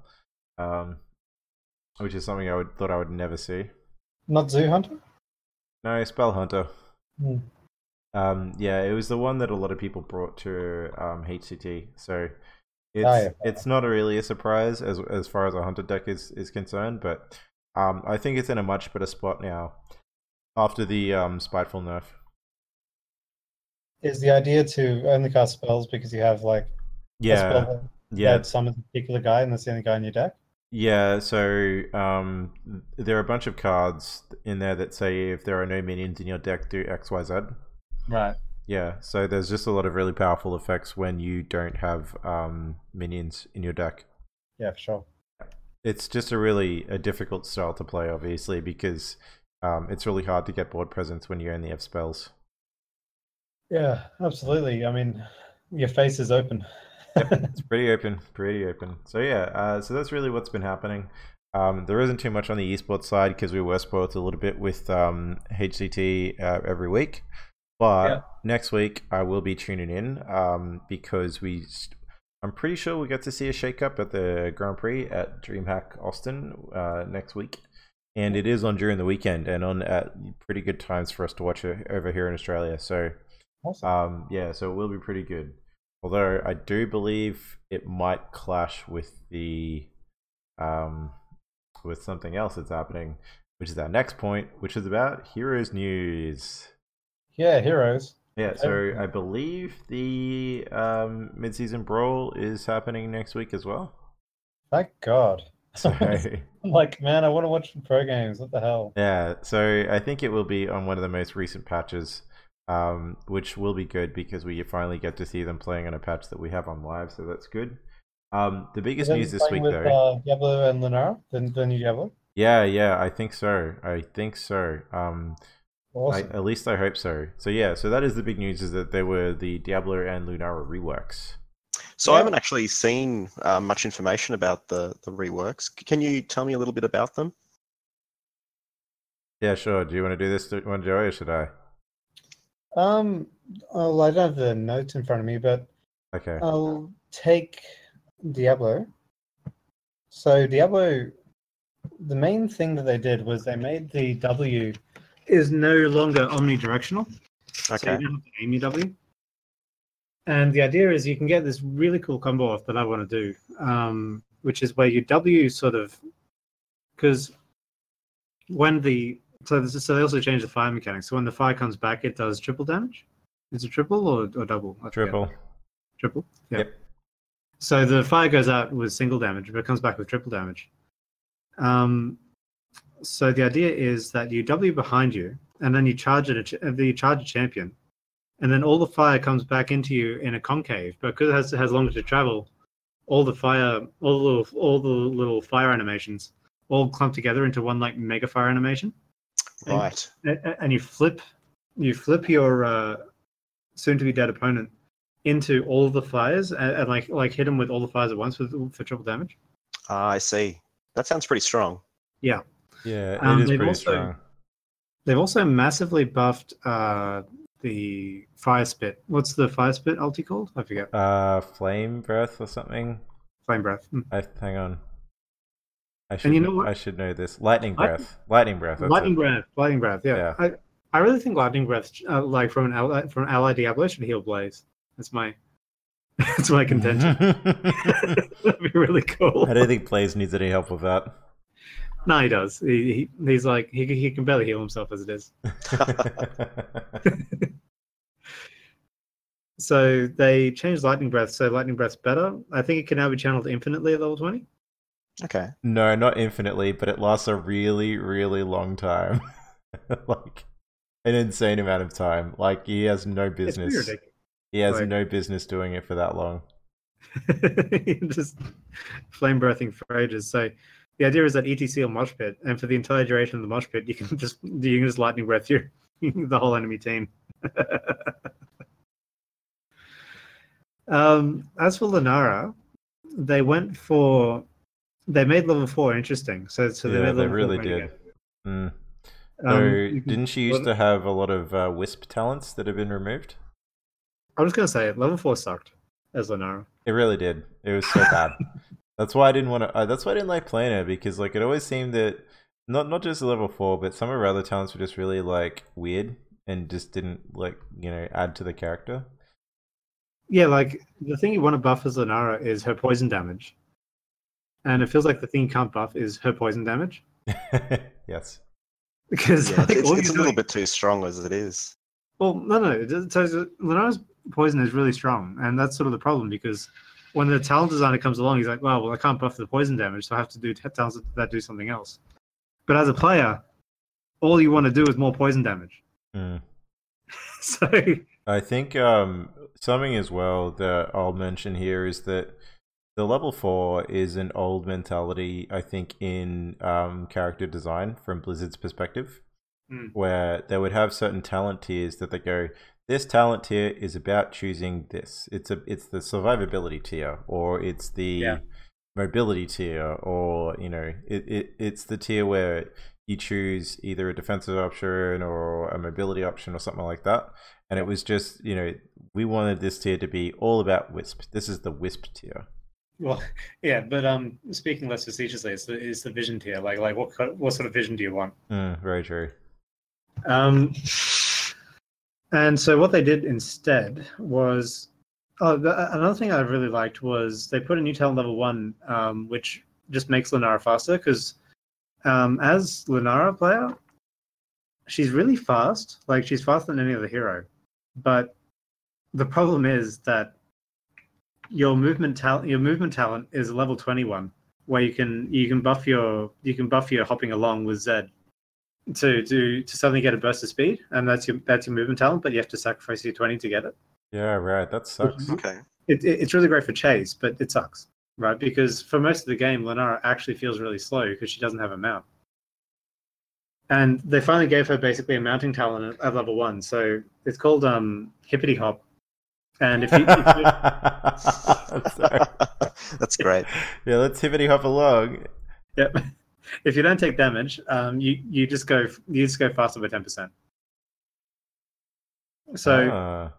which is something I thought I would never see. Not Zoo Hunter? No, Spell Hunter. Mm. Yeah, it was the one that a lot of people brought to HCT. So it's not really a surprise as far as a Hunter deck is concerned, but. I think it's in a much better spot now after the Spiteful nerf. Is the idea to only cast spells because you have like That summons a particular guy, and that's the only guy in your deck. Yeah, so there are a bunch of cards in there that say if there are no minions in your deck, do X, Y, Z. Right. Yeah, so there's just a lot of really powerful effects when you don't have minions in your deck. Yeah, for sure. It's just a really difficult style to play, obviously, because it's really hard to get board presence when you only have spells. Yeah, absolutely. I mean, your face is open. Yep, it's pretty open. So yeah, so that's really what's been happening. There isn't too much on the esports side because we were spoiled a little bit with HCT every week. But next week I will be tuning in because I'm pretty sure we get to see a shakeup at the Grand Prix at DreamHack Austin next week. And it is on during the weekend and on at pretty good times for us to watch it over here in Australia. So awesome. So it will be pretty good. Although I do believe it might clash with the with something else that's happening, which is our next point, which is about Heroes news. Yeah, Heroes. Yeah, so I believe the mid-season brawl is happening next week as well. Thank God. So, I'm like, man, I want to watch some pro games. What the hell? Yeah, so I think it will be on one of the most recent patches, which will be good because we finally get to see them playing on a patch that we have on live, so that's good. The biggest news this week, though... Diablo and Lunara, the new Diablo? Yeah, I think so. Awesome. At least I hope so. So yeah, so that is the big news, is that there were the Diablo and Lunara reworks. So I haven't actually seen much information about the reworks. Can you tell me a little bit about them? Yeah, sure. Do you want to do this one, Joey, or should I? Well, I don't have the notes in front of me, but okay. I'll take Diablo. So Diablo, the main thing that they did was they made the W... is no longer omnidirectional. Okay. So you don't have to aim your W. And the idea is you can get this really cool combo off that I want to do, which is where your W sort of... Because when the... So they also changed the fire mechanic. So when the fire comes back, it does triple damage. Is it triple or double? Triple. Triple? Yeah. Yep. So the fire goes out with single damage, but it comes back with triple damage. So the idea is that you W behind you, and then you charge a champion, and then all the fire comes back into you in a concave. But because it has longer to travel, all the little fire animations all clump together into one like mega fire animation. Right. And you flip your soon to be dead opponent into all the fires and like hit him with all the fires at once for triple damage. I see. That sounds pretty strong. Yeah. Yeah, it is pretty strong. They've also massively buffed the fire spit. What's the fire spit ulti called? I forget. Flame breath or something. Flame breath. Hang on. I should know this. Lightning breath. Lightning breath. Yeah. I really think lightning breath, like from an ally Diablo, should heal Blaze. That's my contention. That'd be really cool. I don't think Blaze needs any help with that. No, he does. He's like he can barely heal himself as it is. So they changed lightning breath. So lightning breath's better. I think it can now be channeled infinitely at level 20. Okay. No, not infinitely, but it lasts a really, really long time, like an insane amount of time. Like he has no business. It's weird. He has no business doing it for that long. Just flame breathing for ages. So. The idea is that ETC will mosh pit, and for the entire duration of the mosh pit, you can just lightning breath through the whole enemy team. As for Lunara, they made level 4 interesting. So they made level 4 really did. Mm. Didn't she used to have a lot of Wisp talents that have been removed? I was going to say level 4 sucked as Lunara. It really did. It was so bad. That's why I didn't want to. That's why I didn't like playing her, because like it always seemed that not just level 4, but some of her other talents were just really like weird and just didn't like add to the character. Yeah, like the thing you want to buff as Lunara is her poison damage, and it feels like the thing you can't buff is her poison damage. Yes, because it's a little bit too strong as it is. Well, no. So Lunara's poison is really strong, and that's sort of the problem because. when the talent designer comes along, he's like, wow, well, I can't buff the poison damage, so I have to do talents that do something else. But as a player, all you want to do is more poison damage. Mm. So I think something as well that I'll mention here is that the level 4 is an old mentality, I think, in character design from Blizzard's perspective, where they would have certain talent tiers that they go, this talent tier is about choosing this. It's the survivability tier, or it's the mobility tier, or it's the tier where you choose either a defensive option or a mobility option or something like that. And it was just, we wanted this tier to be all about Wisp. This is the Wisp tier. Well, yeah, but speaking less facetiously, it's the vision tier. Like what sort of vision do you want? Very true. And so what they did instead was, another thing I really liked was they put a new talent level 1, which just makes Lunara faster, because as Lunara player, she's really fast. Like, she's faster than any other hero. But the problem is that your movement talent is level 21, where you can buff your hopping along with Zed to suddenly get a burst of speed, and that's your movement talent, but you have to sacrifice your 20 to get it. Yeah, right. That sucks. Okay. It's really great for chase, but it sucks, right? Because for most of the game, Lunara actually feels really slow because she doesn't have a mount. And they finally gave her basically a mounting talent at level 1. So it's called Hippity Hop. And if you that's great. Yeah, let's hippity hop along. Yep. If you don't take damage, you just go faster by 10%. So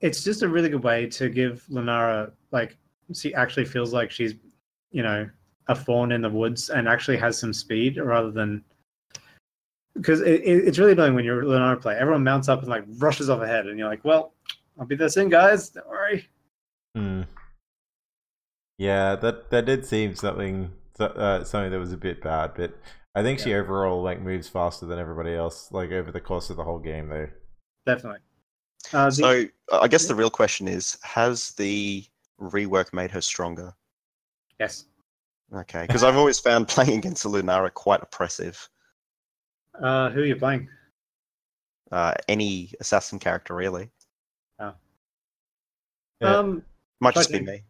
it's just a really good way to give Lunara, like, she actually feels like she's, a fawn in the woods and actually has some speed, rather than, because it's really annoying when you're a Lunara player. Everyone mounts up and like rushes off ahead, and you're like, well, I'll be there soon, guys. Don't worry. Mm. Yeah, that did seem something that was a bit bad, but I think she overall moves faster than everybody else, over the course of the whole game, though. Definitely. So I guess the real question is: has the rework made her stronger? Yes. Okay, because I've always found playing against a Lunara quite oppressive. Who are you playing? Any assassin character, really. Oh. Yeah. Might just be me.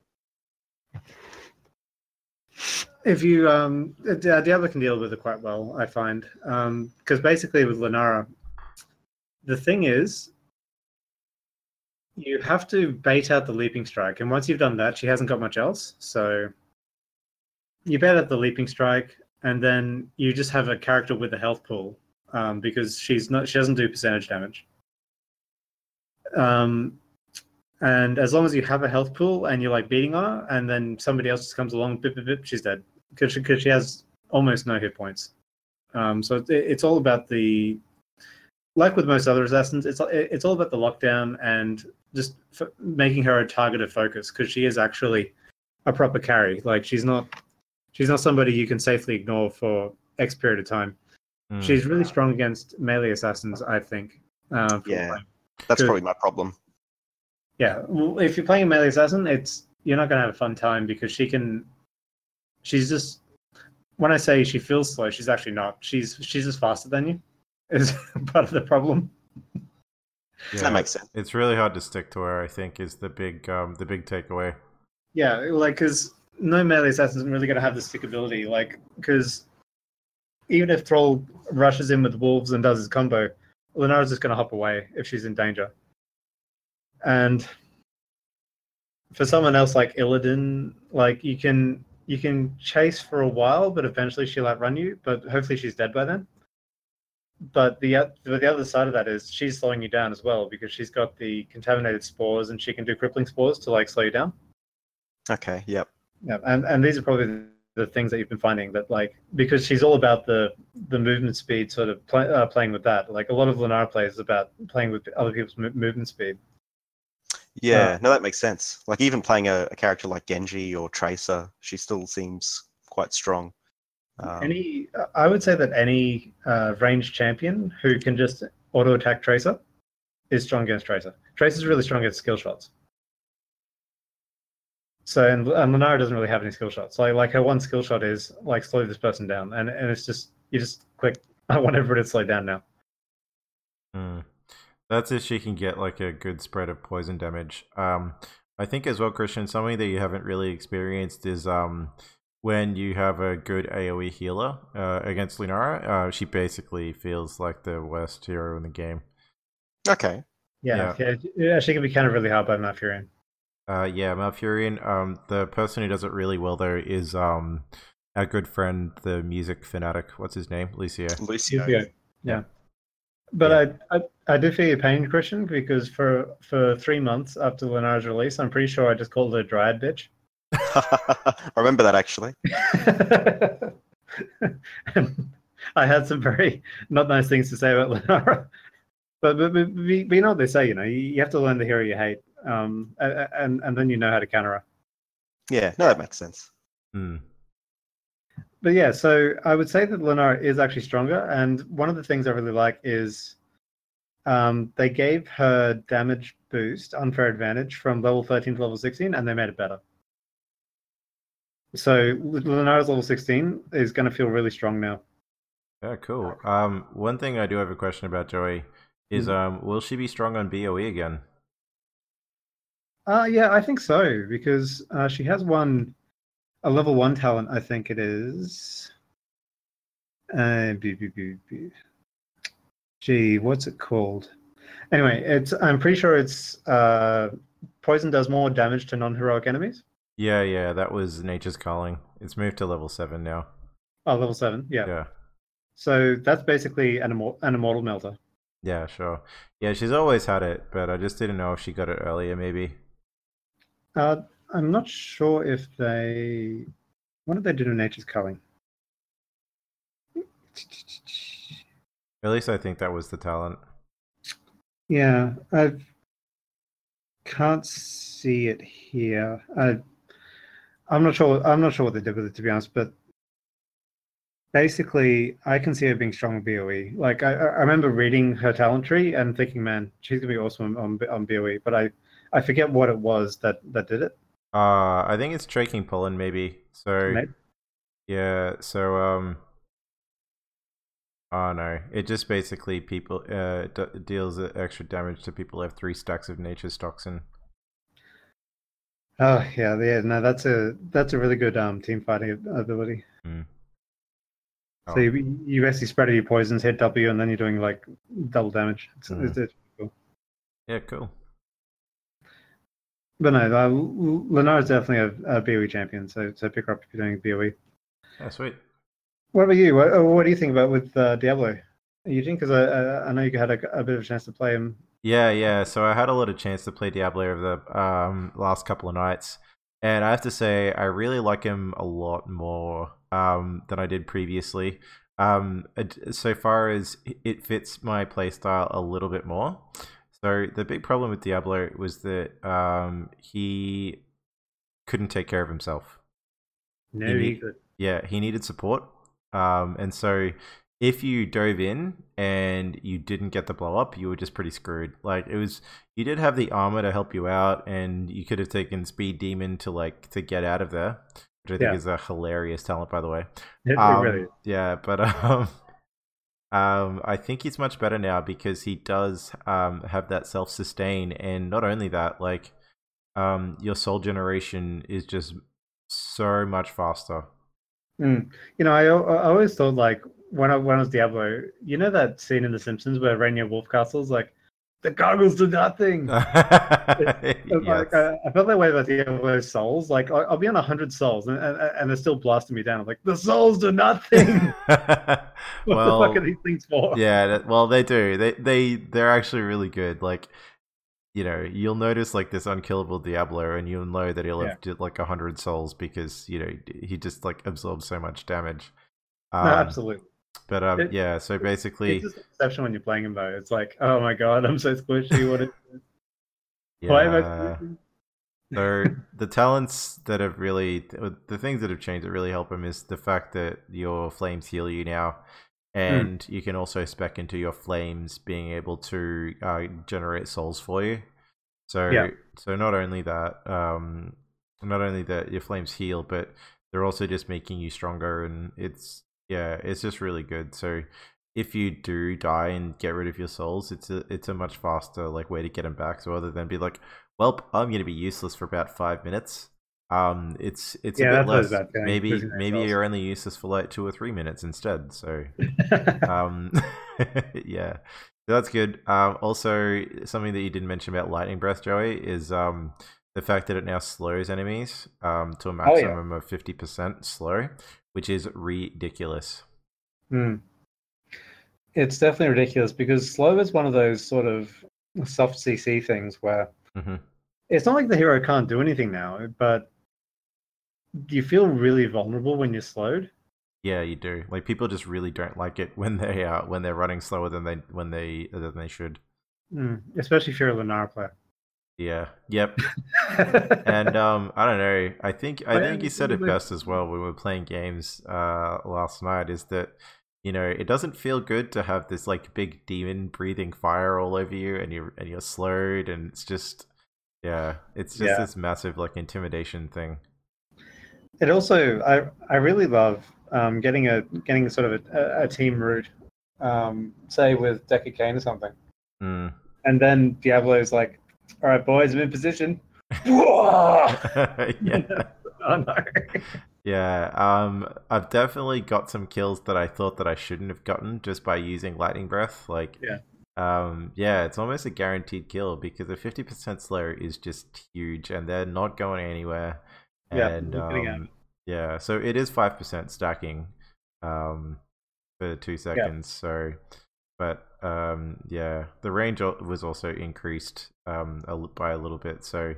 If you Diablo can deal with it quite well, I find, because basically with Lunara, the thing is, you have to bait out the leaping strike, and once you've done that, she hasn't got much else. So you bait out the leaping strike, and then you just have a character with a health pool, because she doesn't do percentage damage. And as long as you have a health pool and you're beating her, and then somebody else just comes along, bip, bip, bip, she's dead, because she has almost no hit points. So it's all about the, like with most other assassins, it's all about the lockdown and just making her a target of focus, because she is actually a proper carry. Like, she's not somebody you can safely ignore for X period of time. Mm. She's really strong against melee assassins, I think. That's probably my problem. Yeah, well, if you're playing a melee assassin, you're not going to have a fun time, because she's just, when I say she feels slow, she's actually not. She's just faster than you, is part of the problem. Yeah, that makes sense. It's really hard to stick to her, I think, is the big takeaway. Yeah, because no melee assassin is really going to have the stickability, because even if Thrall rushes in with wolves and does his combo, Lunara's just going to hop away if she's in danger. And for someone else like Illidan, you can chase for a while, but eventually she'll outrun you. But hopefully she's dead by then. But the other side of that is she's slowing you down as well, because she's got the contaminated spores, and she can do crippling spores to slow you down. Okay. Yep. Yeah. And these are probably the things that you've been finding that, because she's all about the movement speed, sort of playing with that. Like, a lot of Lunara plays is about playing with other people's movement speed. Yeah, no, that makes sense. Like, even playing a character like Genji or Tracer, she still seems quite strong. I would say that any ranged champion who can just auto attack Tracer is strong against Tracer. Tracer's really strong against skill shots. So, and Lunara doesn't really have any skill shots. Like her one skill shot is like slow this person down, and it's just you just click. I want everybody to slow down now. Mm. That's if she can get like a good spread of poison damage. I think as well, Christian, something that you haven't really experienced is when you have a good AoE healer against Lunara, she basically feels like the worst hero in the game. Okay. Yeah, she can be kind of really hard by Malfurion. Malfurion. The person who does it really well though is our good friend, the music fanatic. What's his name? Lucio. Yeah. But yeah. I do feel your pain, Christian, because for 3 months after Lunara's release, I'm pretty sure I just called her a dryad bitch. I remember that, actually. I had some very not nice things to say about Lunara. But you know what they say, you know, you have to learn the hero you hate, and then you know how to counter her. Yeah, no, that makes sense. Mm. But yeah, so I would say that Lunara is actually stronger, and one of the things I really like is they gave her damage boost, unfair advantage, from level 13 to level 16, and they made it better. So Lunara's level 16 is going to feel really strong now. Yeah, cool. One thing I do have a question about, Joey, is will she be strong on BoE again? Yeah, I think so, because she has won a level 1 talent, I think it is. Gee, what's it called? Anyway, I'm pretty sure it's poison does more damage to non-heroic enemies. Yeah, that was Nature's Calling. It's moved to level 7 now. Oh, level 7, yeah. So that's basically an immortal melter. Yeah, sure. Yeah, she's always had it, but I just didn't know if she got it earlier, maybe. I'm not sure if they... What did they do to Nature's Calling? At least I think that was the talent. Yeah, I can't see it here. I'm not sure what they did with it, to be honest, but basically, I can see her being strong on BoE. Like, I remember reading her talent tree and thinking, man, she's going to be awesome on BoE, but I forget what it was that did it. I think it's Traking Pollen, maybe. So, maybe. Yeah, so, oh no, it just basically people deals extra damage to people who have 3 stacks of Nature's Toxin. Oh, yeah, no, that's a really good team fighting ability. Mm. So you basically spread out your poisons, hit W, and then you're doing like double damage. It's cool. Yeah, cool. But no, Lunara's definitely a BoE champion, so pick her up if you're doing BoE. Oh, sweet. What about you? What do you think about with Diablo, Eugene? Because I know you had a bit of a chance to play him. Yeah. So I had a lot of chance to play Diablo over the last couple of nights. And I have to say, I really like him a lot more than I did previously. So far as it fits my playstyle a little bit more. So the big problem with Diablo was that he couldn't take care of himself. No, he could. Yeah, he needed support. And so if you dove in and you didn't get the blow up, you were just pretty screwed. Like you did have the armor to help you out, and you could have taken Speed Demon to get out of there, which I think is a hilarious talent, by the way. Really. Yeah, but I think he's much better now because he does have that self sustain, and not only that, your soul generation is just so much faster. Mm. You know, I always thought when I was Diablo, you know that scene in The Simpsons where Rainier Wolfcastle's like, the goggles do nothing. Yes. I felt that way about Diablo's souls. Like, I'll be on 100 souls, and they're still blasting me down. I'm like, the souls do nothing. What the fuck are these things for? Yeah, well, they do. They're actually really good. Like, you know, you'll notice this unkillable Diablo, and you'll know that he'll have 100 souls because you know he just absorbs so much damage. No, absolutely. But yeah, so basically, it's just an exception when you're playing him though. It's like, oh my god, I'm so squishy. What? Why am I squishy? So the things that have changed that really help him is the fact that your flames heal you now, and you can also spec into your flames being able to generate souls for you. So not only that, not only that your flames heal, but they're also just making you stronger, and it's, yeah, it's just really good. So if you do die and get rid of your souls, it's a much faster like way to get them back. So other than be like, "Welp, I'm going to be useless for about 5 minutes," it's yeah, a bit less. Maybe you're only useless for like 2 or 3 minutes instead. So yeah, so that's good. Also, something that you didn't mention about Lightning Breath, Joey, is the fact that it now slows enemies to a maximum of 50% slow, which is ridiculous. Mm. It's definitely ridiculous because slow is one of those sort of soft CC things where it's not like the hero can't do anything now, but you feel really vulnerable when you're slowed. Yeah, you do. Like, people just really don't like it when they're running slower than they should. Mm, especially if you're a Lunara player. Yeah. Yep. And I don't know. I think you said it best as well when we were playing games last night. Is that, you know, it doesn't feel good to have this like big demon breathing fire all over you, and you're slowed, and it's just this massive like intimidation thing. It also, I really love getting sort of a team route, say with Deca Kane or something, and then Diablo's like, "All right, boys, I'm in position." Yeah. Oh no. Yeah, I've definitely got some kills that I thought that I shouldn't have gotten just by using Lightning Breath. Like, it's almost a guaranteed kill because the 50% slow is just huge, and they're not going anywhere. And so it is 5% stacking, for 2 seconds. Yeah. So, but the range was also increased by a little bit. So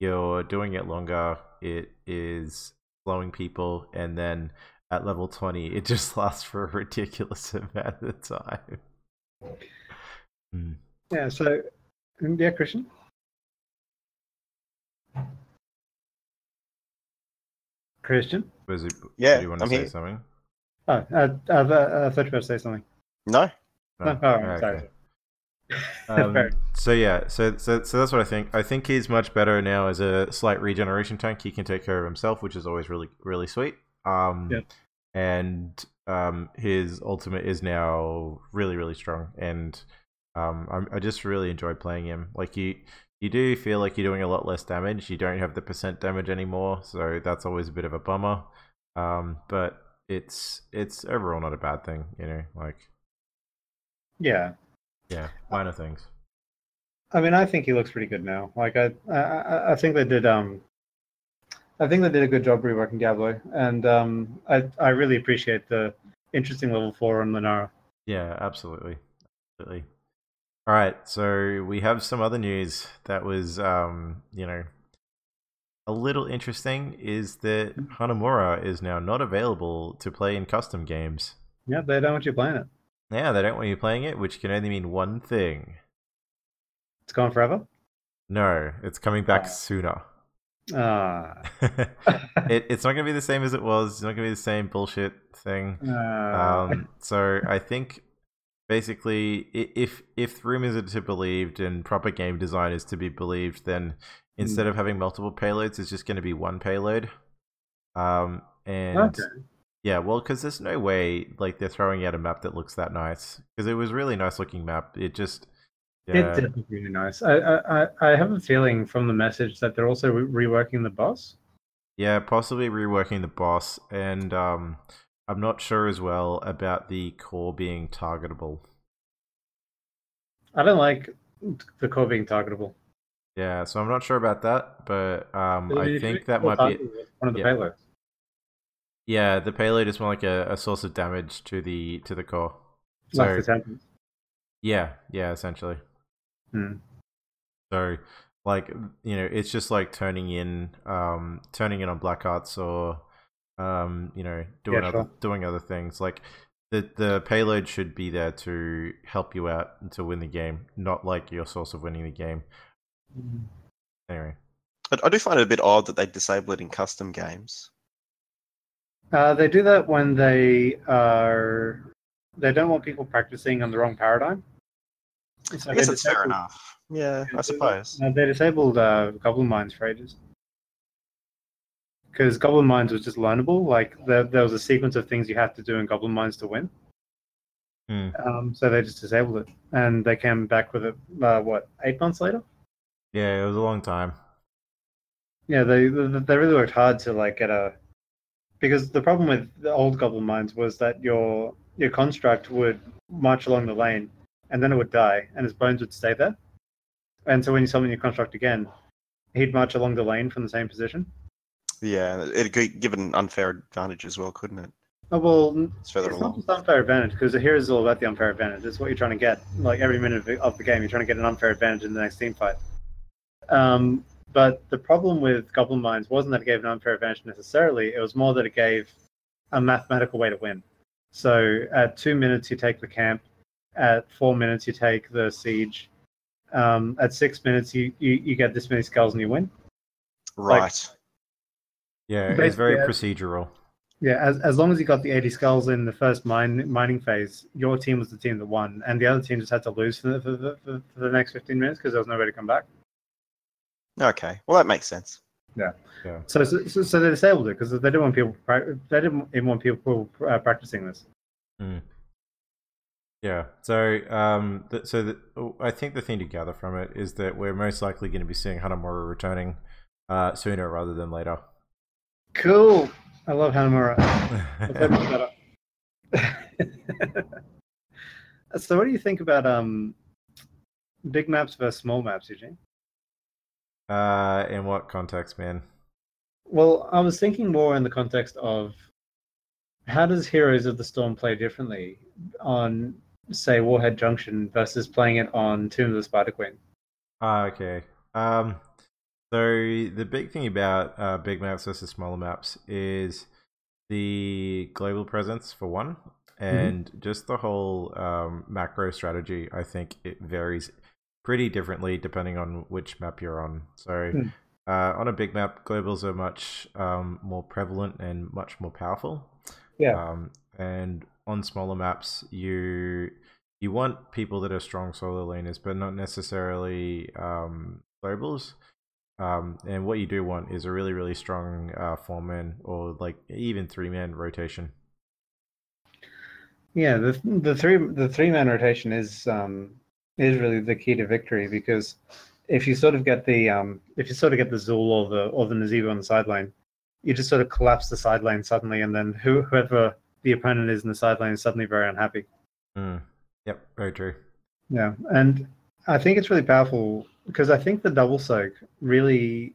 you're doing it longer. It is slowing people, and then at level 20 it just lasts for a ridiculous amount of time. Christian, was it, do you want to say something? I thought you were about to say something. No. Oh, okay. Sorry. So that's what I think. I think he's much better now as a slight regeneration tank. He can take care of himself, which is always really, really sweet. And his ultimate is now really, really strong. And I just really enjoy playing him. Like, you do feel like you're doing a lot less damage. You don't have the percent damage anymore, so that's always a bit of a bummer. But it's overall not a bad thing, you know. Like, yeah. Yeah, minor things. I mean, I think he looks pretty good now. Like, I think they did. I think they did a good job reworking Diablo, and I really appreciate the interesting level 4 on Lunara. Yeah, absolutely. All right, so we have some other news that was, a little interesting. Is that Hanamura is now not available to play in custom games? Yeah, they don't want you playing it. Yeah, they don't want you playing it, which can only mean one thing. It's gone forever? No, it's coming back sooner. It's not going to be the same as it was. It's not going to be the same bullshit thing. So I think, basically, if rumors are to be believed and proper game design is to be believed, then instead of having multiple payloads, it's just going to be one payload. Okay. Yeah, well, because there's no way like they're throwing out a map that looks that nice. Because it was a really nice looking map. It did look really nice. I have a feeling from the message that they're also reworking the boss. Yeah, possibly reworking the boss, and I'm not sure as well about the core being targetable. I don't like the core being targetable. Yeah, so I'm not sure about that, but I think that might be one of the payloads. Yeah, the payload is more like a source of damage to the core. So, like the template. Yeah, essentially. Mm. So, like, you know, it's just like turning in on Blackhearts, or doing other things. Like, the payload should be there to help you out to win the game, not like your source of winning the game. Mm. Anyway, I do find it a bit odd that they disable it in custom games. They do that when they don't want people practicing on the wrong paradigm. So I guess it's fair enough. Yeah, I suppose. They disabled Goblin Mines for ages. because Goblin Mines was just learnable. Like there was a sequence of things you had to do in Goblin Mines to win. So they just disabled it, and they came back with it. 8 months later? Yeah, it was a long time. Yeah, they really worked hard to like get a, because the problem with the old Goblin Mines was that your construct would march along the lane, and then it would die, and his bones would stay there. And so when you summon your construct again, he'd march along the lane from the same position. Yeah, it could give an unfair advantage as well, couldn't it? Oh, well, it's not just unfair advantage, because here is all about the unfair advantage. It's what you're trying to get. Like, every minute of the game, you're trying to get an unfair advantage in the next team fight. But the problem with Goblin Mines wasn't that it gave an unfair advantage necessarily. It was more that it gave a mathematical way to win. So at 2 minutes, you take the camp. At 4 minutes, you take the siege. At 6 minutes, you get this many skulls and you win. Right. Like, yeah, it's very procedural. Yeah, as long as you got the 80 skulls in the first mining phase, your team was the team that won, and the other team just had to lose for the next 15 minutes because there was no way to come back. Okay, well that makes sense. Yeah. So they disabled it because they didn't want people. They didn't even want people practicing this. Mm. Yeah. So I think the thing to gather from it is that we're most likely going to be seeing Hanamura returning sooner rather than later. Cool. I love Hanamura. So what do you think about big maps versus small maps, Eugene? In what context, man? Well, I was thinking more in the context of how does Heroes of the Storm play differently on, say, Warhead Junction versus playing it on Tomb of the Spider Queen? Okay. So the big thing about big maps versus smaller maps is the global presence for one, and just the whole macro strategy. I think it varies pretty differently depending on which map you're on. So on a big map, globals are much more prevalent and much more powerful. Yeah. And on smaller maps, you want people that are strong solo laners, but not necessarily globals. And what you do want is a really, really strong 4-man or like even 3-man rotation. Yeah, the three-man rotation is really the key to victory, because if you sort of get the Zool or the Nazebo on the side lane, you just sort of collapse the side lane suddenly, and then whoever the opponent is in the side lane is suddenly very unhappy. Mm. Yep, very true. Yeah, and I think it's really powerful, because I think the double soak really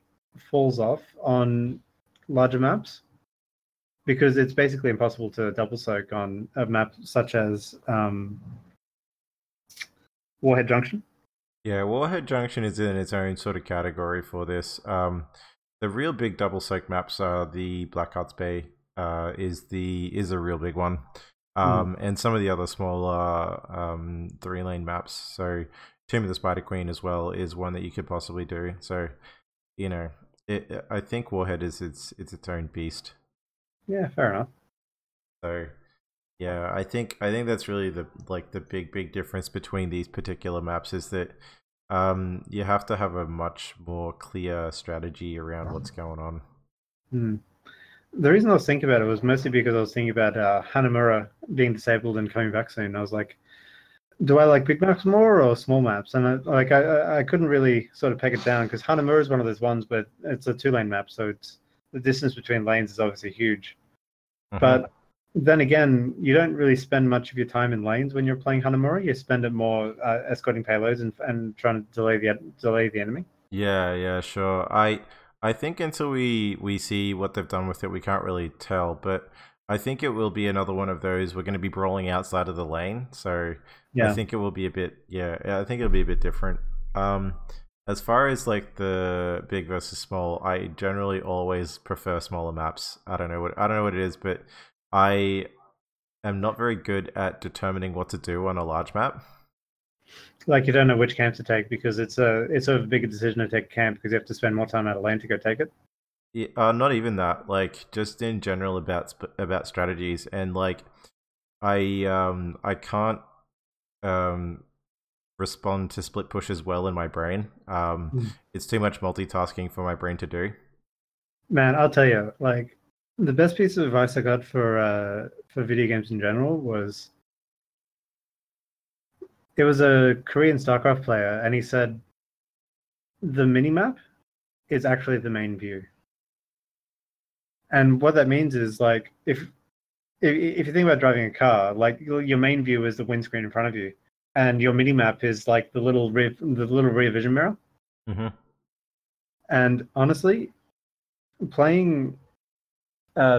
falls off on larger maps, because it's basically impossible to double soak on a map such as Warhead Junction. Yeah, Warhead Junction is in its own sort of category for this. The real big double soak maps are the Blackheart's Bay is a real big one, and some of the other smaller 3-lane maps. So Tomb of the Spider Queen as well is one that you could possibly do. So, you know, I think Warhead is its own beast. Yeah, fair enough. So, yeah, I think that's really the big difference between these particular maps is that you have to have a much more clear strategy around what's going on. Mm. The reason I was thinking about it was mostly because I was thinking about Hanamura being disabled and coming back soon. I was like, do I like big maps more or small maps? And I couldn't really sort of peg it down, because Hanamura is one of those ones, but it's a 2-lane map, so it's the distance between lanes is obviously huge. Mm-hmm. But then again, you don't really spend much of your time in lanes when you're playing Hanamura. You spend it more escorting payloads and trying to delay the enemy. Yeah, sure. I think until we see what they've done with it, we can't really tell, but I think it will be another one of those. We're going to be brawling outside of the lane, so yeah. I think it will be a bit. Yeah, I think it'll be a bit different. As far as like the big versus small, I generally always prefer smaller maps. I don't know what it is, but I am not very good at determining what to do on a large map. Like, you don't know which camp to take, because it's a bigger decision to take camp, because you have to spend more time out of lane to go take it. Yeah, not even that. Like, just in general about strategies, and like, I can't respond to split pushes well in my brain. It's too much multitasking for my brain to do. Man, I'll tell you, like, the best piece of advice I got for video games in general was, it was a Korean StarCraft player, and he said, the minimap is actually the main view. And what that means is, like, if you think about driving a car, like, your main view is the windscreen in front of you, and your minimap is, like, the little rear vision mirror. Mm-hmm. And honestly, playing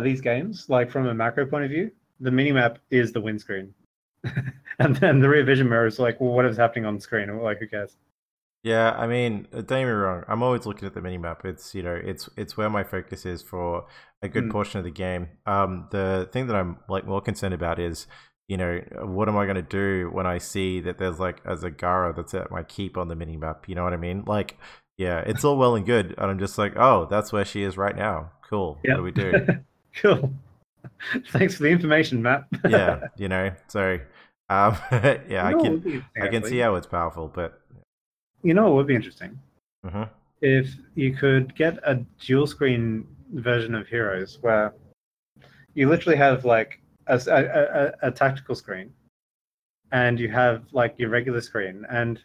these games, like, from a macro point of view, the minimap is the windscreen. And then the rear vision mirror is like, well, what is happening on the screen? Or, like, who cares? Yeah, I mean, don't get me wrong. I'm always looking at the minimap. It's, you know, it's where my focus is for a good portion of the game. The thing that I'm, like, more concerned about is, you know, what am I going to do when I see that there's, like, a Zagara that's at my keep on the minimap? You know what I mean? Like, yeah, it's all well and good. And I'm just like, oh, that's where she is right now. Cool. Yep. What do we do? Cool. Thanks for the information, Matt. Yeah, you know, so... yeah, you know, I can see how it's powerful, but you know it would be interesting if you could get a dual screen version of Heroes where you literally have like a tactical screen and you have like your regular screen, and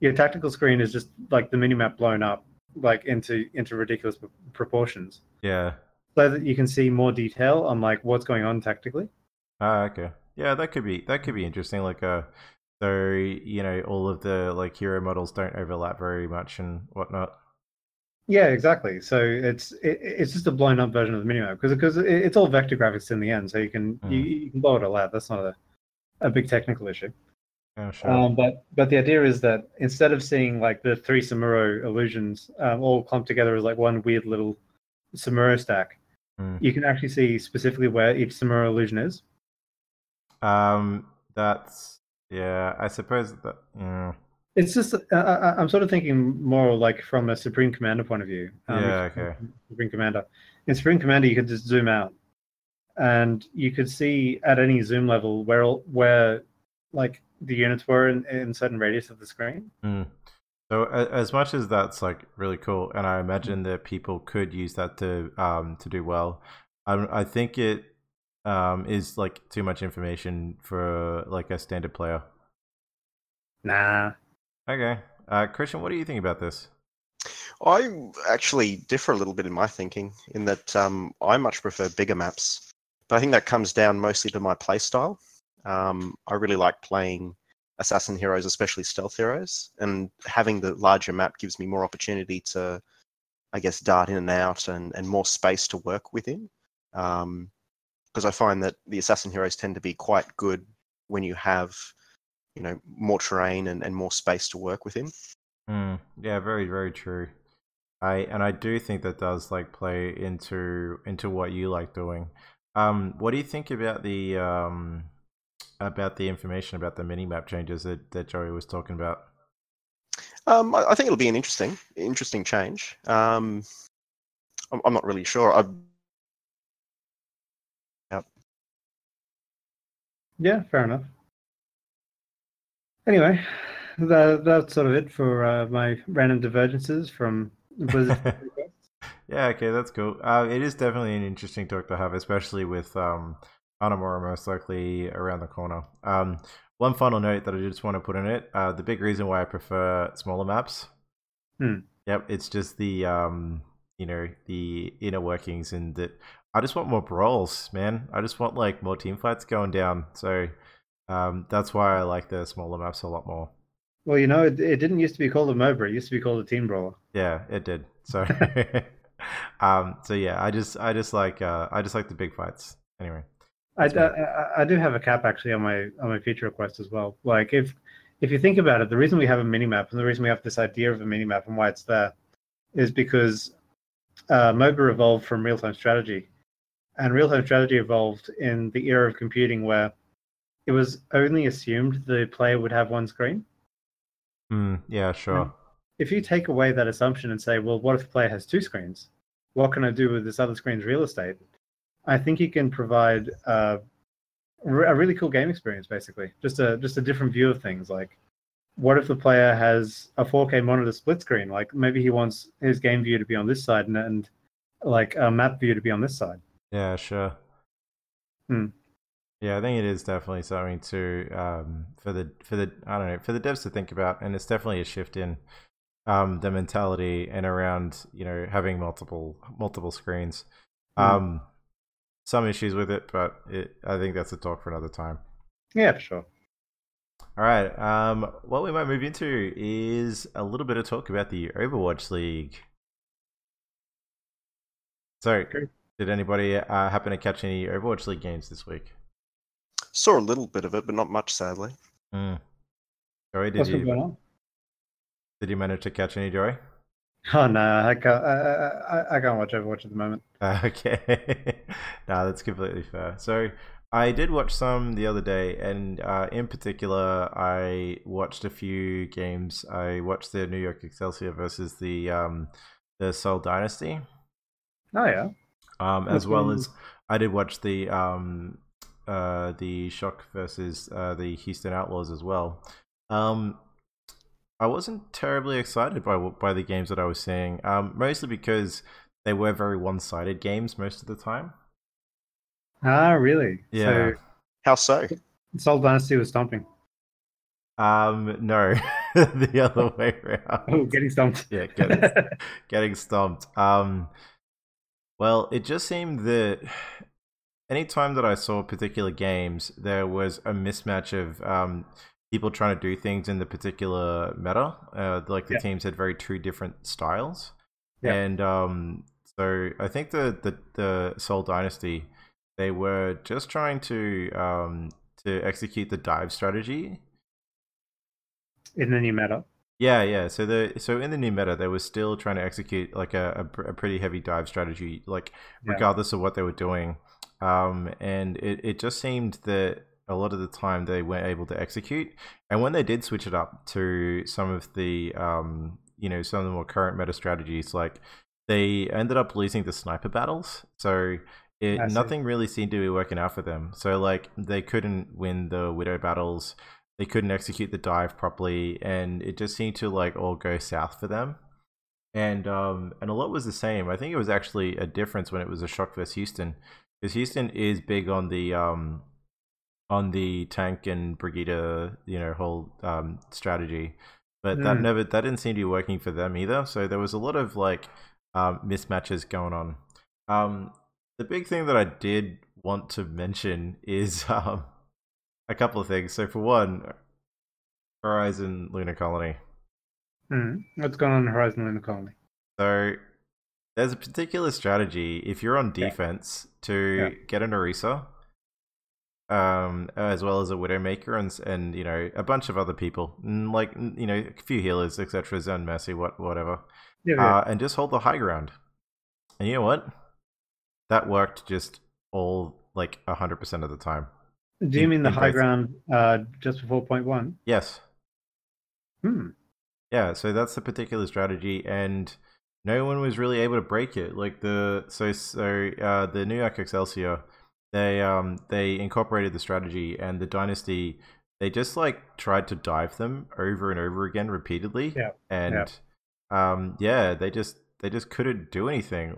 your tactical screen is just like the minimap blown up like into ridiculous proportions. Yeah, so that you can see more detail on like what's going on tactically. Okay. Yeah, that could be interesting. Like, so you know, all of the like hero models don't overlap very much and whatnot. Yeah, exactly. So it's just a blown up version of the minimap because it's all vector graphics in the end. So you can you can blow it all out. That's not a big technical issue. Oh, sure. But the idea is that instead of seeing like the three Samuro illusions all clumped together as like one weird little Samuro stack, you can actually see specifically where each Samuro illusion is. That's, yeah, I suppose that, yeah. It's just, I'm sort of thinking more like from a Supreme Commander point of view. Yeah, okay. Supreme Commander. In Supreme Commander, you could just zoom out and you could see at any zoom level where like the units were in certain radius of the screen. So as much as that's like really cool, and I imagine that people could use that to do well, I think it is like too much information for like a standard player. Nah. Okay. Christian, what do you think about this? I actually differ a little bit in my thinking in that I much prefer bigger maps, but I think that comes down mostly to my play style. I really like playing assassin heroes, especially stealth heroes, and having the larger map gives me more opportunity to, I guess, dart in and out and more space to work within. Because I find that the assassin heroes tend to be quite good when you have, you know, more terrain and more space to work within. Yeah, very, very true. I do think that does like play into what you like doing. What do you think about the information about the minimap changes that Joey was talking about? I think it'll be an interesting change. I'm not really sure. Yeah, fair enough. Anyway, that's sort of it for my random divergences from Blizzard. Yeah, okay, that's cool. It is definitely an interesting talk to have, especially with Hanamura most likely around the corner. One final note that I just want to put in it, the big reason why I prefer smaller maps, Yep, it's just the, you know, the inner workings and that. I just want more brawls, man. I just want like more team fights going down. So that's why I like the smaller maps a lot more. Well, you know, it didn't used to be called a MOBA. It used to be called a team brawler. Yeah, it did. So, so yeah, I just like the big fights. Anyway, I do have a cap actually on my feature request as well. Like if you think about it, the reason we have a minimap and the reason we have this idea of a minimap and why it's there is because MOBA evolved from real time strategy. And real-time strategy evolved in the era of computing where it was only assumed the player would have one screen. Yeah, sure. And if you take away that assumption and say, well, what if the player has two screens? What can I do with this other screen's real estate? I think you can provide a really cool game experience, basically. Just a different view of things. Like, what if the player has a 4K monitor split screen? Like, maybe he wants his game view to be on this side and like a map view to be on this side. Yeah, sure. Yeah, I think it is definitely something to for the devs to think about, and it's definitely a shift in the mentality and around, you know, having multiple screens. Some issues with it, but I think that's a talk for another time. Yeah, for sure. All right. What we might move into is a little bit of talk about the Overwatch League. So, did anybody happen to catch any Overwatch League games this week? Saw a little bit of it, but not much, sadly. Joey, did you manage to catch any, Joey? Oh no, I can't. I can't watch Overwatch at the moment. Okay, no, that's completely fair. So I did watch some the other day, and in particular, I watched a few games. I watched the New York Excelsior versus the Seoul Dynasty. Oh yeah. As well as I did watch the Shock versus the Houston Outlaws as well. I wasn't terribly excited by the games that I was seeing, mostly because they were very one-sided games most of the time. Ah, really? Yeah. So, how so? Seoul Dynasty was stomping. No, the other way around. Oh, getting stomped. Yeah, getting stomped. Well, it just seemed that any time that I saw particular games, there was a mismatch of people trying to do things in the particular meta. The teams had very two different styles. Yeah. And so I think the Seoul Dynasty, they were just trying to execute the dive strategy. In the new meta? Yeah. So in the new meta, they were still trying to execute like a pretty heavy dive strategy, like regardless of what they were doing. And it just seemed that a lot of the time they weren't able to execute, and when they did switch it up to some of the some of the more current meta strategies, like they ended up losing the sniper battles, so nothing really seemed to be working out for them. So like they couldn't win the widow battles, they couldn't execute the dive properly, and it just seemed to like all go south for them. And and a lot was the same. I think it was actually a difference when it was a Shock versus Houston, because Houston is big on the tank and Brigitte, whole strategy, but that didn't seem to be working for them either. So there was a lot of mismatches going on. The big thing that I did want to mention is a couple of things. So for one, Horizon Lunar Colony. What's going on in Horizon Lunar Colony? So there's a particular strategy if you're on defense to get an Orisa, as well as a Widowmaker and a bunch of other people, a few healers, etc. Zone Mercy, whatever. And just hold the high ground. And you know what? That worked just all 100% of the time. Do you mean the high ground just before 0.1? Yes. Yeah, so that's the particular strategy, and no one was really able to break it. The New York Excelsior, they incorporated the strategy, and the Dynasty, they just tried to dive them over and over again repeatedly, they just couldn't do anything.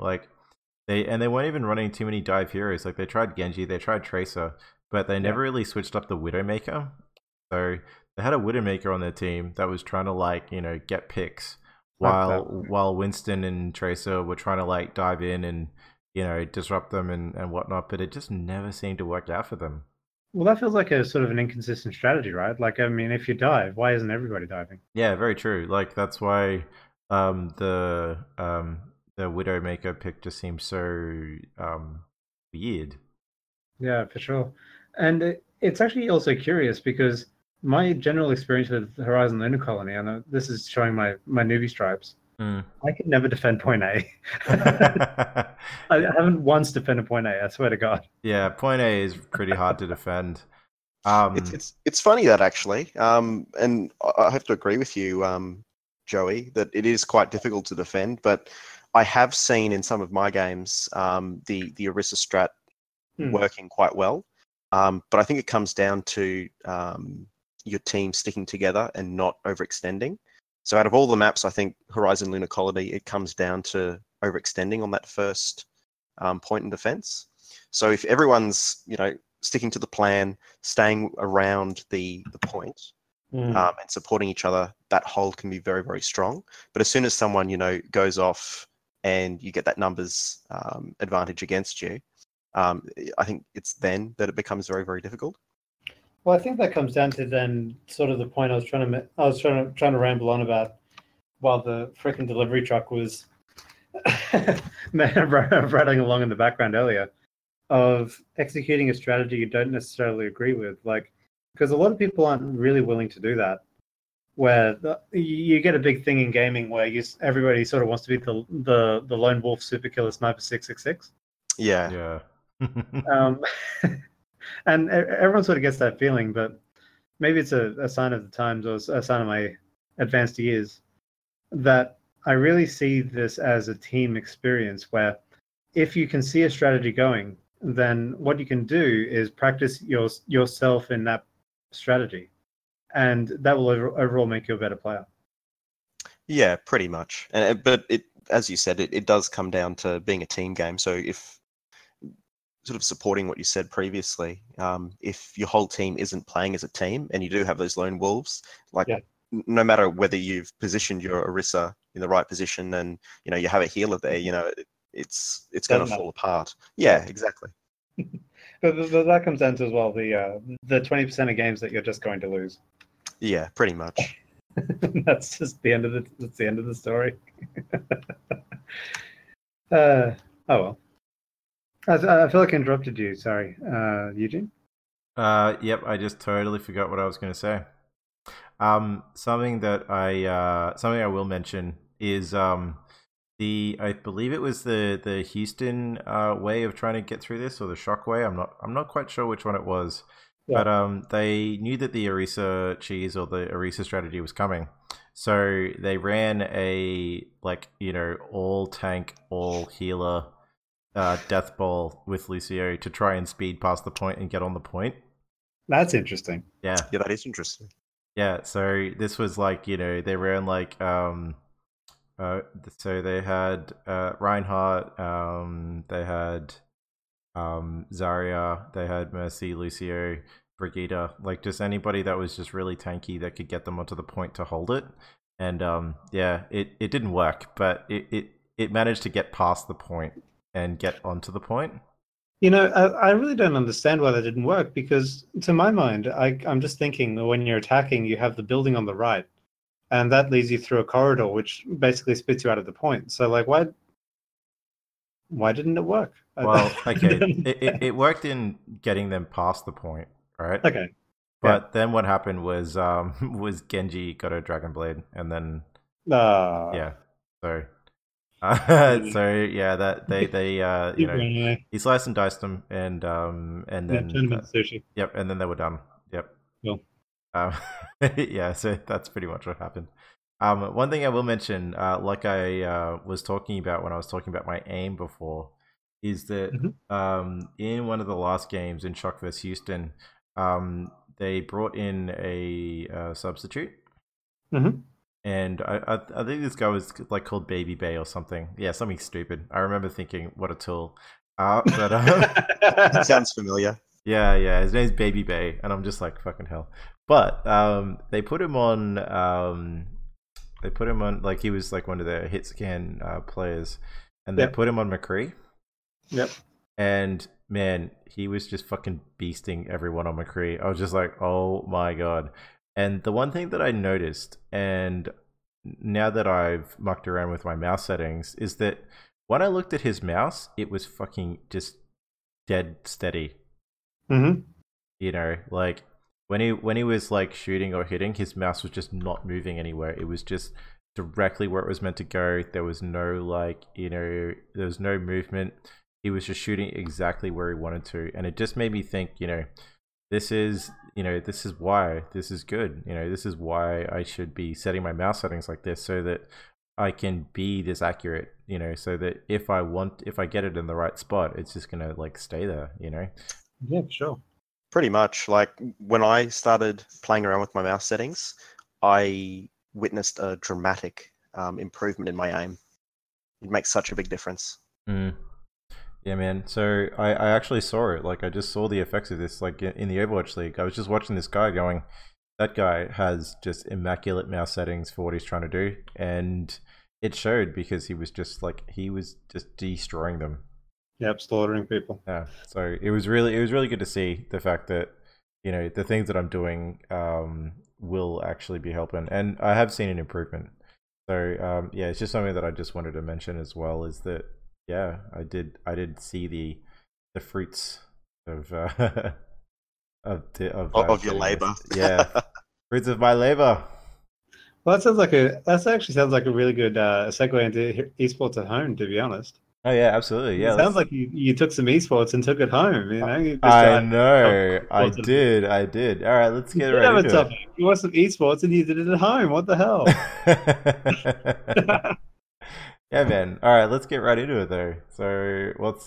They weren't even running too many dive heroes. They tried Genji, they tried Tracer, but they never really switched up the Widowmaker. So they had a Widowmaker on their team that was trying to get picks, while Winston and Tracer were trying to dive in and disrupt them and whatnot, but it just never seemed to work out for them. Well, that feels like a sort of an inconsistent strategy, right? I mean, if you dive, why isn't everybody diving? Yeah, very true. That's why the Widowmaker pick just seems so weird. Yeah, for sure. And it's actually also curious because my general experience with Horizon Lunar Colony, and this is showing my newbie stripes, I could never defend point A. I haven't once defended point A, I swear to God. Yeah, point A is pretty hard to defend. It's funny that actually, and I have to agree with you, Joey, that it is quite difficult to defend, but I have seen in some of my games the Orisa strat working quite well, but I think it comes down to your team sticking together and not overextending. So out of all the maps, I think Horizon Lunar Colony, it comes down to overextending on that first point in defense. So if everyone's, you know, sticking to the plan, staying around the point and supporting each other, that hold can be very, very strong. But as soon as someone, you know, goes off and you get that numbers advantage against you, I think it's then that it becomes very, very difficult. Well, I think that comes down to then sort of the point I was trying to ramble on about while the freaking delivery truck was rattling along in the background earlier, of executing a strategy you don't necessarily agree with, like, because a lot of people aren't really willing to do that. Where you get a big thing in gaming where everybody sort of wants to be the lone wolf super killer sniper 666. Yeah. And everyone sort of gets that feeling, but maybe it's a sign of the times or a sign of my advanced years that I really see this as a team experience where if you can see a strategy going, then what you can do is practice yourself in that strategy, and that will overall make you a better player. Yeah, pretty much. And, but it, as you said, it does come down to being a team game. So if sort of supporting what you said previously, if your whole team isn't playing as a team and you do have those lone wolves, like no matter whether you've positioned your Orisa in the right position and, you know, you have a healer there, you know, it's going to fall apart. Yeah, exactly. but that comes down to as well the 20% of games that you're just going to lose. Yeah, pretty much. That's just the end of the story. Oh well. I feel like I interrupted you. Sorry, Eugene? Yep, I just totally forgot what I was going to say. Something I will mention is I believe it was the Houston way of trying to get through this, or the shock way. I'm not quite sure which one it was, but they knew that the Orisa cheese or the Orisa strategy was coming, so they ran a all tank, all healer. Death Ball with Lucio to try and speed past the point and get on the point. That's interesting. Yeah, that is interesting. Yeah, so this was they ran so they had Reinhardt, they had Zarya, they had Mercy, Lucio, Brigida, just anybody that was just really tanky that could get them onto the point to hold it. And it didn't work, but it managed to get past the point and get onto the point. You know, I really don't understand why that didn't work, because to my mind, I'm just thinking that when you're attacking, you have the building on the right, and that leads you through a corridor, which basically spits you out of the point. So, why didn't it work? Well, okay, it worked in getting them past the point, right? Okay. But then what happened was Genji got a Dragon Blade, and then... that they he sliced and diced them, and then they were done. Yep. Cool. So that's pretty much what happened. One thing I will mention, I was talking about when I was talking about my aim before, is that in one of the last games in Shock vs Houston, they brought in a substitute. Mm-hmm. And I think this guy was called Baby Bay or something. Yeah, something stupid. I remember thinking, what a tool. But sounds familiar. Yeah. His name's Baby Bay, and I'm just like, fucking hell. But they put him on. They put him on he was one of the hit scan players, and they put him on McCree. Yep. And man, he was just fucking beasting everyone on McCree. I was just like, oh my god. And the one thing that I noticed, and now that I've mucked around with my mouse settings, is that when I looked at his mouse, it was fucking just dead steady. Mm-hmm. You know, when he was shooting or hitting, his mouse was just not moving anywhere. It was just directly where it was meant to go. There was no there was no movement. He was just shooting exactly where he wanted to, and it just made me think, this is why this is good. This is why I should be setting my mouse settings like this, so that I can be this accurate, so that if I get it in the right spot, it's just going to stay there, Yeah, sure. Pretty much. When I started playing around with my mouse settings, I witnessed a dramatic improvement in my aim. It makes such a big difference. Mm. Yeah, man. So I actually saw it. Like, I just saw the effects of this, like, in the Overwatch League. I was just watching this guy going, that guy has just immaculate mouse settings for what he's trying to do. And it showed because he was just, like, he was just destroying them. Yep, slaughtering people. Yeah. So it was really good to see the fact that, you know, the things that I'm doing will actually be helping. And I have seen an improvement. So, yeah, it's just something that I just wanted to mention as well, is that, yeah, I did see the fruits of of your labor. Yeah, fruits of my labor. Well, that actually sounds like a really good segue into esports at home, to be honest. Oh yeah, absolutely. Yeah, sounds like you took some esports and took it home. You know, I did. All right, let's get right into it. You watched some esports and you did it at home. What the hell? Yeah, man. All right, let's get right into it, though. So what's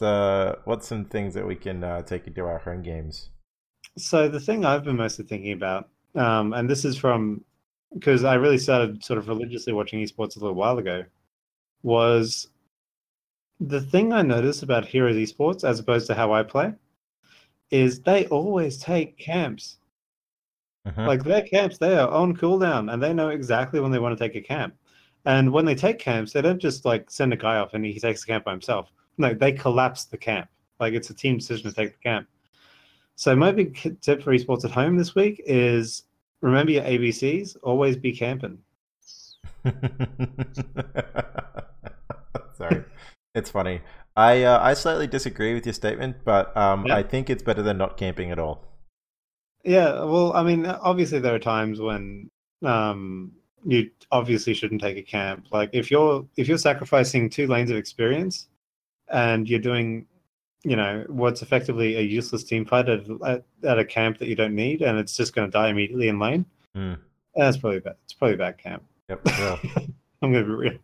some things that we can take into our home games? So the thing I've been mostly thinking about, and this is from, because I really started sort of religiously watching esports a little while ago, was the thing I noticed about Heroes esports, as opposed to how I play, is they always take camps. Uh-huh. Like, their camps, they are on cooldown, and they know exactly when they want to take a camp. And when they take camps, they don't just, like, send a guy off and he takes the camp by himself. No, they collapse the camp. Like, it's a team decision to take the camp. So my big tip for esports at home this week is remember your ABCs, always be camping. Sorry. It's funny. I slightly disagree with your statement, but yeah. I think it's better than not camping at all. Yeah, well, I mean, obviously there are times when... you obviously shouldn't take a camp. Like, if you're sacrificing 2 lanes of experience and you're doing, you know, what's effectively a useless team fight at a camp that you don't need, and it's just going to die immediately in lane, that's probably bad. It's probably bad camp. Yep. Yeah. I'm going to be real.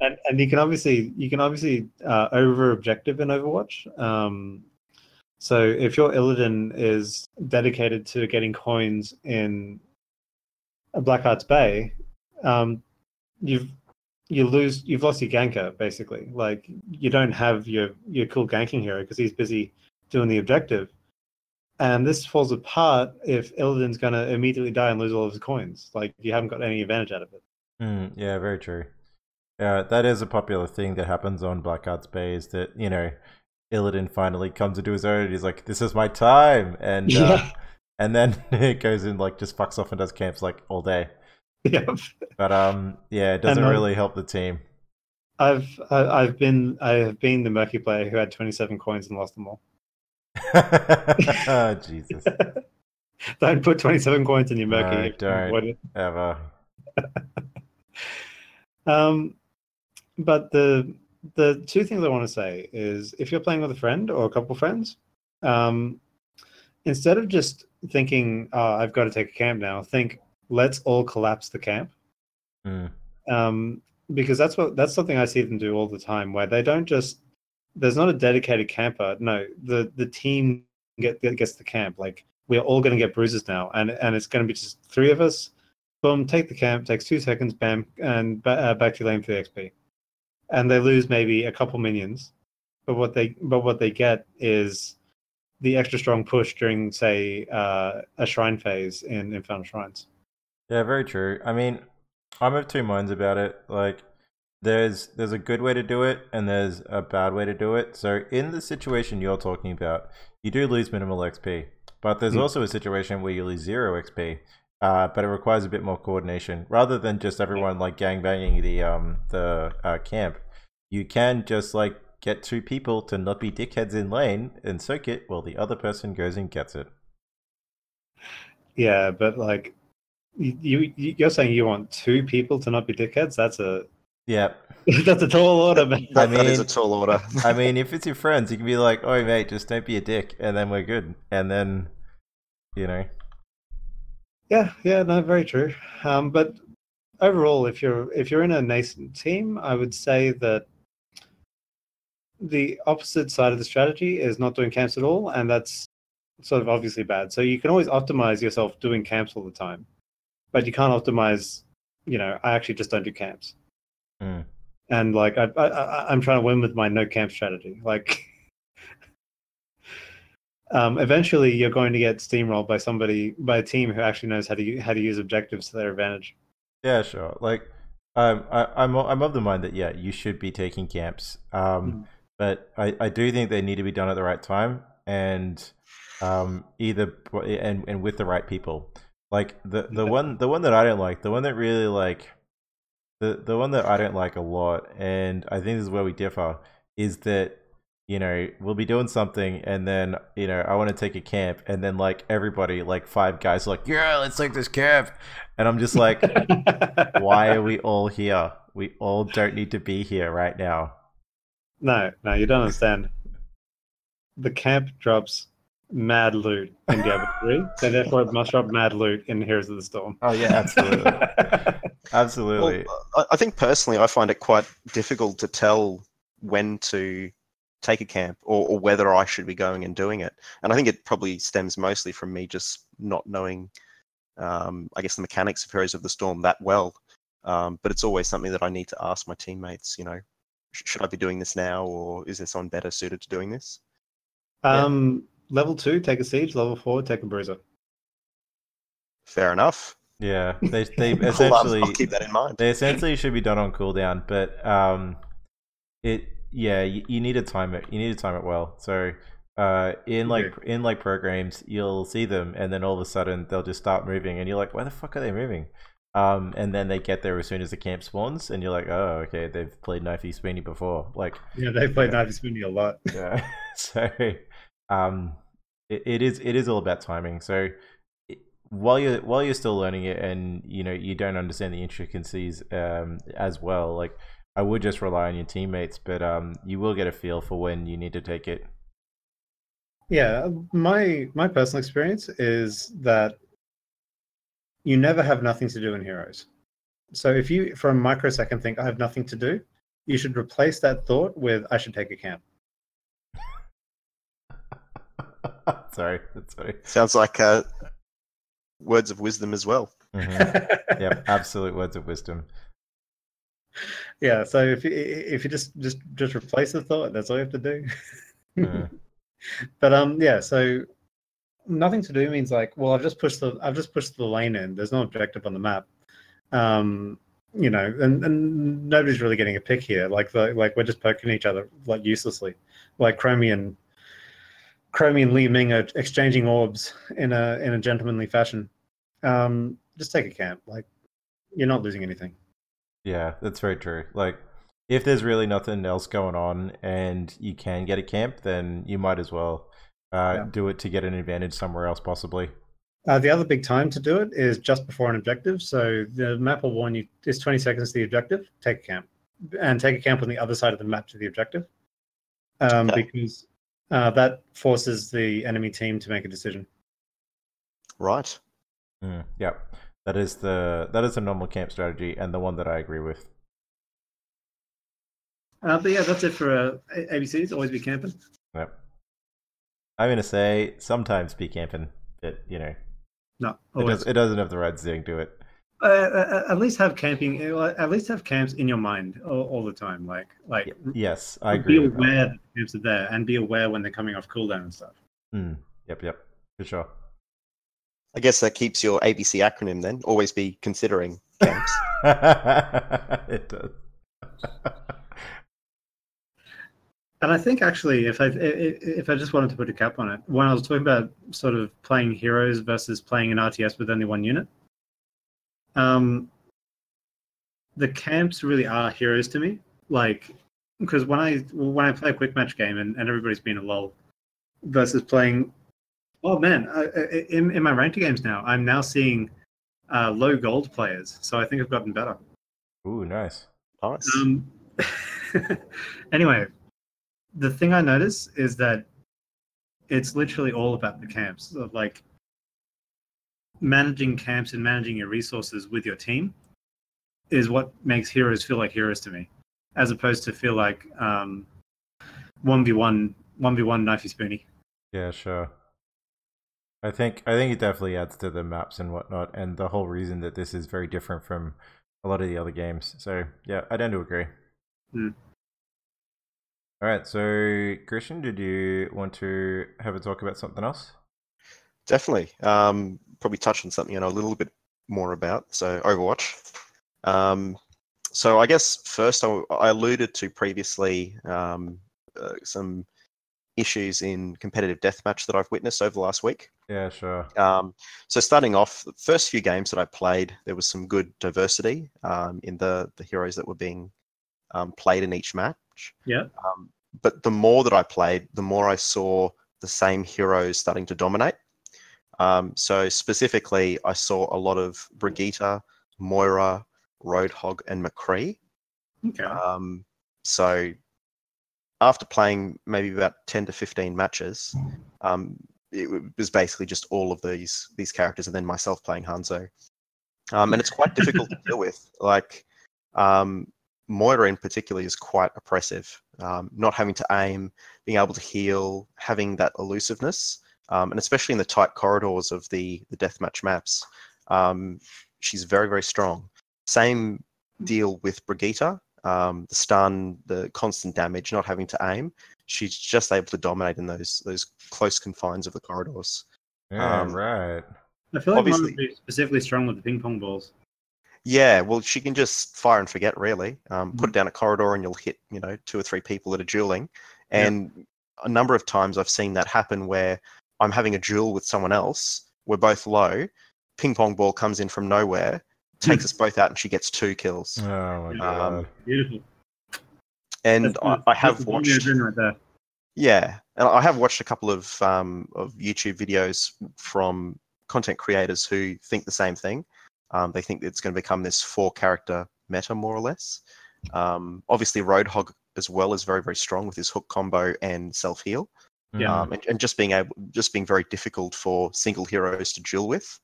and you can obviously over objective in Overwatch. So if your Illidan is dedicated to getting coins in Blackheart's Bay, you've lost your ganker, basically. Like, you don't have your cool ganking hero because he's busy doing the objective, and this falls apart if Illidan's gonna immediately die and lose all of his coins. Like, you haven't got any advantage out of it. Yeah, very true. Yeah, that is a popular thing that happens on Blackheart's Bay, is that, you know, Illidan finally comes into his own. He's like, "This is my time," and and then it goes in, like, just fucks off and does camps, like, all day. Yep. But yeah, it doesn't really help the team. I have been the murky player who had 27 coins and lost them all. Oh, Jesus! Don't put 27 coins in your murky. No, don't ever. But the 2 things I want to say is, if you're playing with a friend or a couple friends, instead of just thinking, oh, I've got to take a camp now, think, let's all collapse the camp. Because that's something I see them do all the time, where they don't just, there's not a dedicated camper. No, the team gets the camp. Like, we're all going to get bruises now, and it's going to be just 3 of us. Boom, take the camp, takes 2 seconds, bam, and back to lane for the XP. And they lose maybe a couple minions, but what they get is the extra strong push during, say, a shrine phase in Infernal Shrines. Yeah, very true. I mean, I'm of 2 minds about it. Like, there's a good way to do it, and there's a bad way to do it. So in the situation you're talking about, you do lose minimal XP, but there's also a situation where you lose 0 XP, but it requires a bit more coordination. Rather than just everyone, like, gangbanging the camp, you can just, like, get 2 people to not be dickheads in lane and soak it while the other person goes and gets it. Yeah, but, like, you're saying you want 2 people to not be dickheads? That's a tall order, man. I mean, that is a tall order. I mean, if it's your friends, you can be like, "Oh, mate, just don't be a dick," and then we're good. And then, you know. Yeah, no, very true. But overall, if you're in a nascent team, I would say that the opposite side of the strategy is not doing camps at all, and that's sort of obviously bad. So you can always optimize yourself doing camps all the time, but you can't optimize, you know, I actually just don't do camps. And like I'm trying to win with my no camp strategy. Like, eventually you're going to get steamrolled by somebody, by a team who actually knows how to use objectives to their advantage. Yeah, sure. Like, I'm of the mind that you should be taking camps. But I do think they need to be done at the right time and either with the right people. Like the one that I don't like, the one that I don't like a lot, and I think this is where we differ, is that, you know, we'll be doing something and then, you know, I want to take a camp, and then like everybody, like five guys are like, yeah, let's take this camp. And I'm just like, why are we all here? We all don't need to be here right now. No, you don't understand. The camp drops mad loot in Diablo 3, so therefore it must drop mad loot in Heroes of the Storm. Oh yeah, absolutely. Absolutely. Well, I think personally I find it quite difficult to tell when to take a camp, or whether I should be going and doing it. And I think it probably stems mostly from me just not knowing, I guess, the mechanics of Heroes of the Storm that well. But it's always something that I need to ask my teammates, you know, should I be doing this now, or is there someone better suited to doing this? Level 2, take a siege. Level 4, take a bruiser. Fair enough. Yeah, they essentially I'll keep that in mind. They essentially should be done on cooldown, but you need to time it. You need to time it well. So in programs, you'll see them, and then all of a sudden they'll just start moving, and you're like, why the fuck are they moving? And then they get there as soon as the camp spawns, and you're like, oh, okay, they've played Knifey Spoonie before. Like, yeah, they've played Knifey Spoonie a lot. Yeah, so it is all about timing. So while you're still learning it, and you know you don't understand the intricacies as well, like I would just rely on your teammates, but you will get a feel for when you need to take it. Yeah, my personal experience is that you never have nothing to do in Heroes. So if you, for a microsecond, think, I have nothing to do, you should replace that thought with, I should take a camp. Sorry. Sounds like words of wisdom as well. Mm-hmm. Yep, absolute words of wisdom. Yeah, so if you just replace the thought, that's all you have to do. Mm. But so nothing to do means like, well, I've just pushed the lane in. There's no objective on the map, you know, and nobody's really getting a pick here. Like we're just poking each other like uselessly, like Chromie and Li Ming are exchanging orbs in a gentlemanly fashion. Just take a camp. Like, you're not losing anything. Yeah, that's very true. Like, if there's really nothing else going on and you can get a camp, then you might as well do it to get an advantage somewhere else, possibly. The other big time to do it is just before an objective. So the map will warn you, it's 20 seconds to the objective, take a camp. And take a camp on the other side of the map to the objective. Because that forces the enemy team to make a decision. Right. Mm, yeah. That is the normal camp strategy, and the one that I agree with. But yeah, that's it for ABCs. Always be camping. Yep. I'm gonna say sometimes be camping, but you know, no, always. It doesn't have the right zing to it. At least have camping. At least have camps in your mind all the time. Like yes, I agree. Be aware that the camps are there, and be aware when they're coming off cooldown and stuff. Mm, yep, for sure. I guess that keeps your ABC acronym then. Always be considering camps. It does. And I think actually, if I just wanted to put a cap on it, when I was talking about sort of playing Heroes versus playing an RTS with only one unit, the camps really are Heroes to me. Like, because when I play a quick match game and everybody's been a lol, versus playing. Oh man, in my ranked games now, I'm now seeing low gold players, so I think I've gotten better. Ooh, nice. Anyway, the thing I notice is that it's literally all about the camps, of like managing camps and managing your resources with your team is what makes Heroes feel like Heroes to me, as opposed to feel like 1v1 Knifey Spoonie. Yeah, sure. I think it definitely adds to the maps and whatnot, and the whole reason that this is very different from a lot of the other games. So yeah, I tend to agree. All right, so Christian, did you want to have a talk about something else? Definitely. Probably touch on something I know a little bit more about, so Overwatch. So I guess first I alluded to previously some issues in competitive deathmatch that I've witnessed over the last week. Yeah, sure. So starting off, the first few games that I played, there was some good diversity in the heroes that were being played in each match. Yeah. But the more that I played, the more I saw the same heroes starting to dominate. So specifically, I saw a lot of Brigitte, Moira, Roadhog, and McCree. Okay. So after playing maybe about 10 to 15 matches, it was basically just all of these characters and then myself playing Hanzo. And it's quite difficult to deal with. Like, Moira in particular is quite oppressive. Not having to aim, being able to heal, having that elusiveness, and especially in the tight corridors of the deathmatch maps, she's very, very strong. Same deal with Brigitte, the stun, the constant damage, not having to aim. She's just able to dominate in those close confines of the corridors. Yeah, right. I feel like Moira is specifically strong with the ping pong balls. Yeah, well, she can just fire and forget, really. Put it down a corridor and you'll hit, two or three people that are dueling. And a number of times I've seen that happen where I'm having a duel with someone else. We're both low. Ping pong ball comes in from nowhere, takes us both out, and she gets 2 kills. Oh, my God. Beautiful. And I have watched... Right there. Yeah, and I have watched a couple of YouTube videos from content creators who think the same thing. They think it's going to become this 4-character meta, more or less. Obviously, Roadhog as well is very, very strong with his hook combo and self-heal. Yeah. And just being very difficult for single heroes to duel with.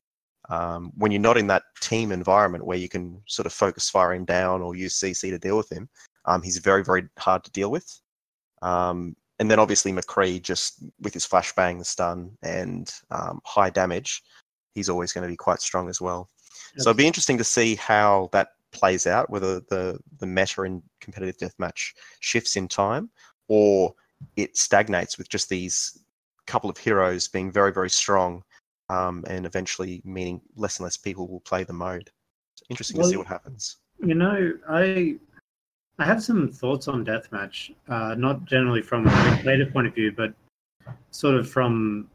When you're not in that team environment where you can sort of focus fire him down or use CC to deal with him, he's very, very hard to deal with. And then obviously McCree, just with his flashbang, the stun, and high damage, he's always going to be quite strong as well. So it'd be interesting to see how that plays out, whether the meta in competitive deathmatch shifts in time or it stagnates with just these couple of heroes being very, very strong and eventually meaning less and less people will play the mode. It's interesting to see what happens. I have some thoughts on deathmatch, not generally from a player point of view, but sort of from...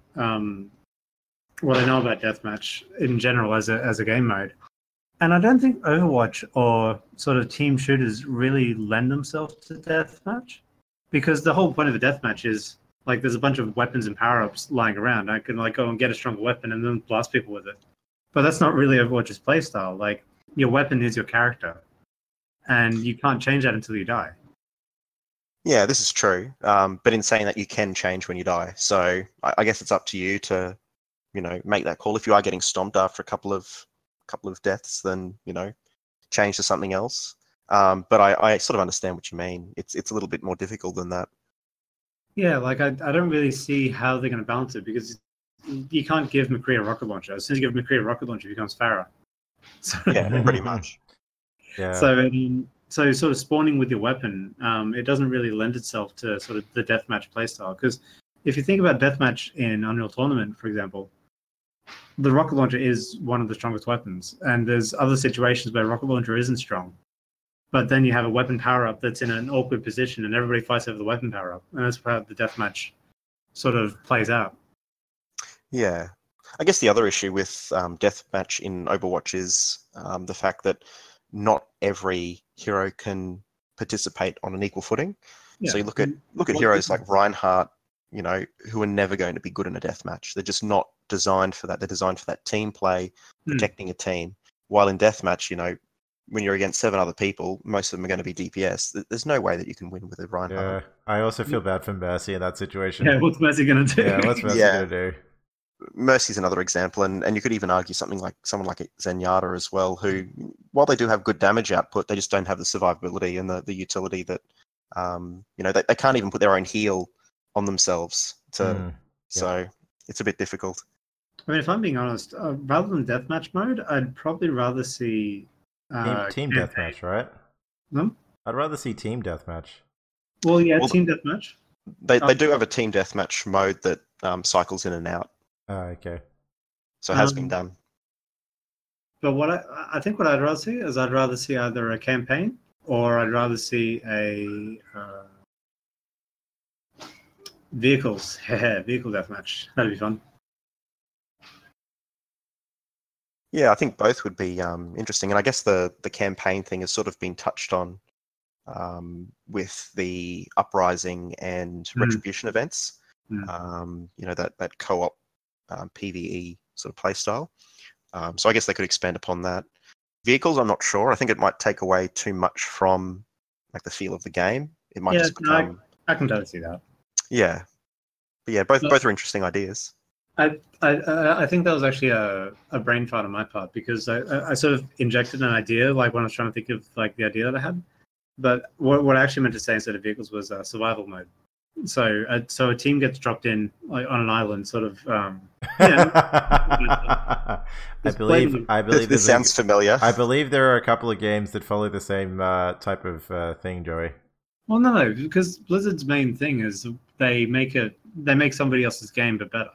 what I know about deathmatch in general as a game mode. And I don't think Overwatch or sort of team shooters really lend themselves to deathmatch, because the whole point of a deathmatch is, like, there's a bunch of weapons and power-ups lying around. I can, like, go and get a stronger weapon and then blast people with it. But that's not really Overwatch's playstyle. Like, your weapon is your character, and you can't change that until you die. Yeah, this is true. But in saying that, you can change when you die. So I guess it's up to you to... make that call. If you are getting stomped after a couple of deaths, then change to something else. But I sort of understand what you mean. It's a little bit more difficult than that. Yeah, like I don't really see how they're going to balance it, because you can't give McCree a rocket launcher. As soon as you give McCree a rocket launcher, he becomes Pharah. So, yeah, pretty much. Yeah. So sort of spawning with your weapon, it doesn't really lend itself to sort of the deathmatch playstyle, because if you think about deathmatch in Unreal Tournament, for example. The rocket launcher is one of the strongest weapons, and there's other situations where rocket launcher isn't strong. But then you have a weapon power-up that's in an awkward position, and everybody fights over the weapon power-up, and that's how the deathmatch sort of plays out. Yeah. I guess the other issue with deathmatch in Overwatch is the fact that not every hero can participate on an equal footing. Yeah. So you look at heroes like Reinhardt, who are never going to be good in a deathmatch. They're just not designed for that. They're designed for that team play, protecting a team. While in deathmatch, when you're against 7 other people, most of them are going to be DPS. There's no way that you can win with a Reinhardt. Yeah, I also feel bad for Mercy in that situation. Yeah, what's Mercy going to do? Yeah, what's Mercy going to do? Mercy's another example, and you could even argue someone like Zenyatta as well, who, while they do have good damage output, they just don't have the survivability and the utility that, they can't even put their own heal on themselves. So it's a bit difficult. I mean, if I'm being honest, rather than deathmatch mode, I'd probably rather see... team deathmatch, right? No? I'd rather see team deathmatch. Well, yeah, well, team deathmatch. They do have a team deathmatch mode that cycles in and out. Oh, okay. So it has been done. But what I think what I'd rather see is I'd rather see either a campaign or I'd rather see a vehicles. Vehicle deathmatch. That'd be fun. Yeah, I think both would be interesting. And I guess the campaign thing has sort of been touched on with the Uprising and Retribution events. Mm. You know, that co-op PvE sort of play style. So I guess they could expand upon that. Vehicles, I'm not sure. I think it might take away too much from like the feel of the game. It might just become... I can totally see that. Yeah. But yeah, both are interesting ideas. I think that was actually a brain fart on my part because I sort of injected an idea like when I was trying to think of like the idea that I had, but what I actually meant to say instead of vehicles was survival mode. So a team gets dropped in like, on an island, sort of. I believe this sounds familiar. I believe there are a couple of games that follow the same type of thing, Joey. Well, no, because Blizzard's main thing is they make somebody else's game but better.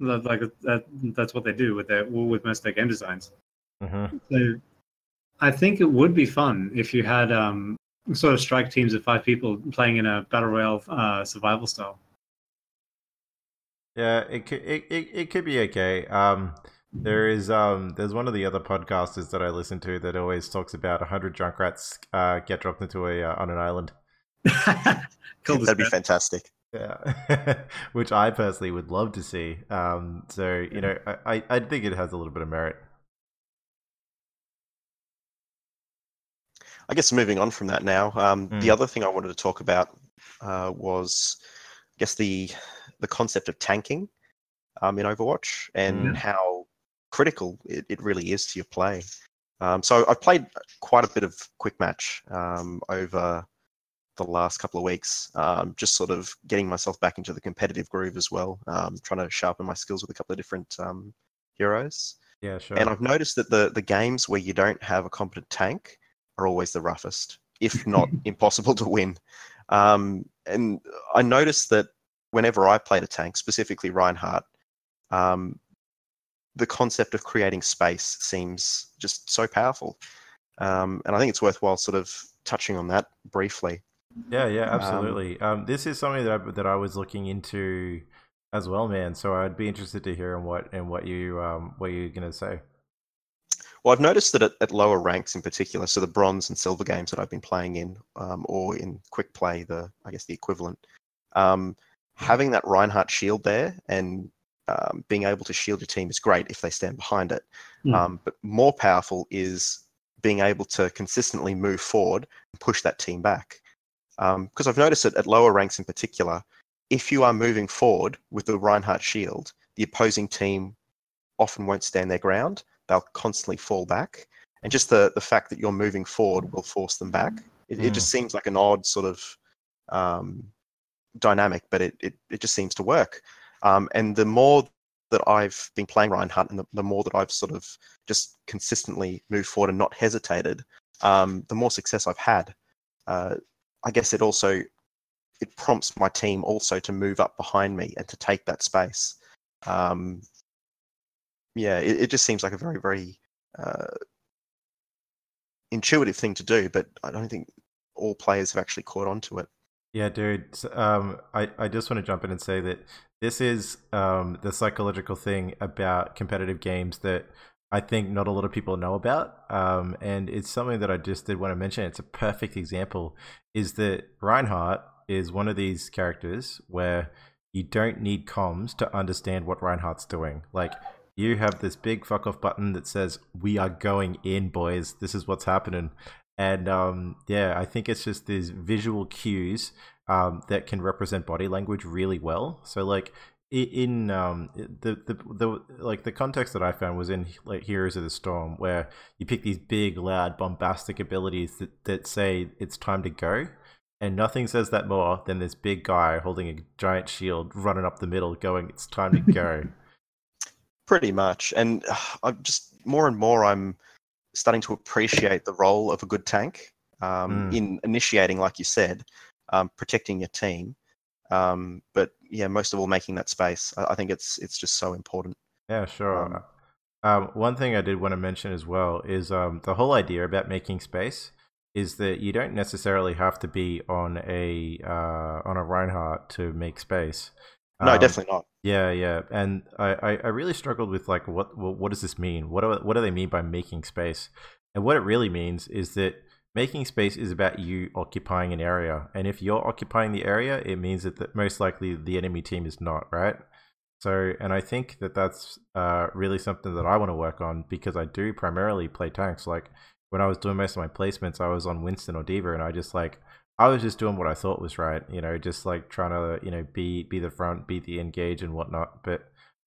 Like that's what they do with most of their game designs. Mm-hmm. So, I think it would be fun if you had sort of strike teams of 5 people playing in a battle royale survival style. Yeah, it could be okay. There's one of the other podcasters that I listen to that always talks about 100 Junkrats get dropped into on an island. Cool, that'd be fantastic. Yeah, which I personally would love to see. You know, I think it has a little bit of merit. I guess moving on from that now, the other thing I wanted to talk about was, I guess, the concept of tanking in Overwatch and how critical it really is to your play. So I've played quite a bit of quick match over the last couple of weeks, just sort of getting myself back into the competitive groove as well, trying to sharpen my skills with a couple of different heroes. Yeah, sure. And I've noticed that the games where you don't have a competent tank are always the roughest, if not impossible to win. And I noticed that whenever I played a tank, specifically Reinhardt, the concept of creating space seems just so powerful. And I think it's worthwhile sort of touching on that briefly. Yeah, absolutely. This is something that I was looking into as well, man. So I'd be interested to hear what you're going to say. Well, I've noticed that at lower ranks in particular, so the bronze and silver games that I've been playing in, or in quick play, the equivalent, having that Reinhardt shield there and being able to shield your team is great if they stand behind it. Mm. But more powerful is being able to consistently move forward and push that team back. Because I've noticed that at lower ranks in particular, if you are moving forward with the Reinhardt shield, the opposing team often won't stand their ground. They'll constantly fall back. And just the fact that you're moving forward will force them back. It just seems like an odd sort of dynamic, but it just seems to work. And the more that I've been playing Reinhardt and the more that I've sort of just consistently moved forward and not hesitated, the more success I've had. I guess it prompts my team also to move up behind me and to take that space. It just seems like a very, very intuitive thing to do, but I don't think all players have actually caught on to it. Yeah, dude. I just want to jump in and say that this is the psychological thing about competitive games that I think not a lot of people know about, and it's something that I just did want to mention. It's a perfect example, is that Reinhardt is one of these characters where you don't need comms to understand what Reinhardt's doing. Like, you have this big fuck-off button that says, we are going in, boys. This is what's happening. And, I think it's just these visual cues that can represent body language really well. So, like, in the context that I found was in like Heroes of the Storm, where you pick these big, loud, bombastic abilities that say it's time to go, and nothing says that more than this big guy holding a giant shield running up the middle, going, "It's time to go." Pretty much, and I'm just more and more I'm starting to appreciate the role of a good tank in initiating, like you said, protecting your team. But yeah, most of all, making that space. I think it's just so important. Yeah, sure. One thing I did want to mention as well is the whole idea about making space is that you don't necessarily have to be on a Reinhardt to make space. No, definitely not. Yeah, and I really struggled with like what does this mean? What do they mean by making space? And what it really means is that making space is about you occupying an area, and if you're occupying the area, it means that most likely the enemy team is not, right? So, and I think that that's really something that I want to work on, because I do primarily play tanks. Like when I was doing most of my placements, I was on Winston or Diva, and I was just doing what I thought was right, you know, just like trying to, you know, be the front, be the engage and whatnot. But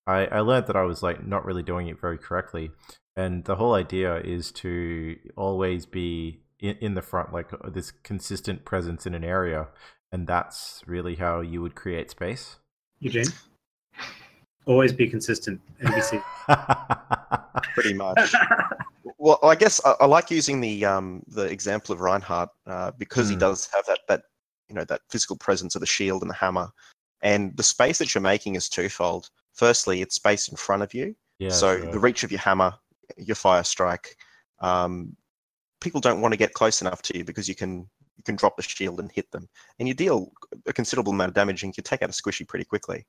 I learned that I was like not really doing it very correctly. And the whole idea is to always be in the front, like this consistent presence in an area. And that's really how you would create space. Eugene? Always be consistent, NBC. Pretty much. Well, I guess I like using the example of Reinhardt because he does have that physical presence of the shield and the hammer, and the space that you're making is twofold. Firstly, it's space in front of you, the reach of your hammer, your fire strike. People don't want to get close enough to you because you can drop the shield and hit them, and you deal a considerable amount of damage and you take out a squishy pretty quickly.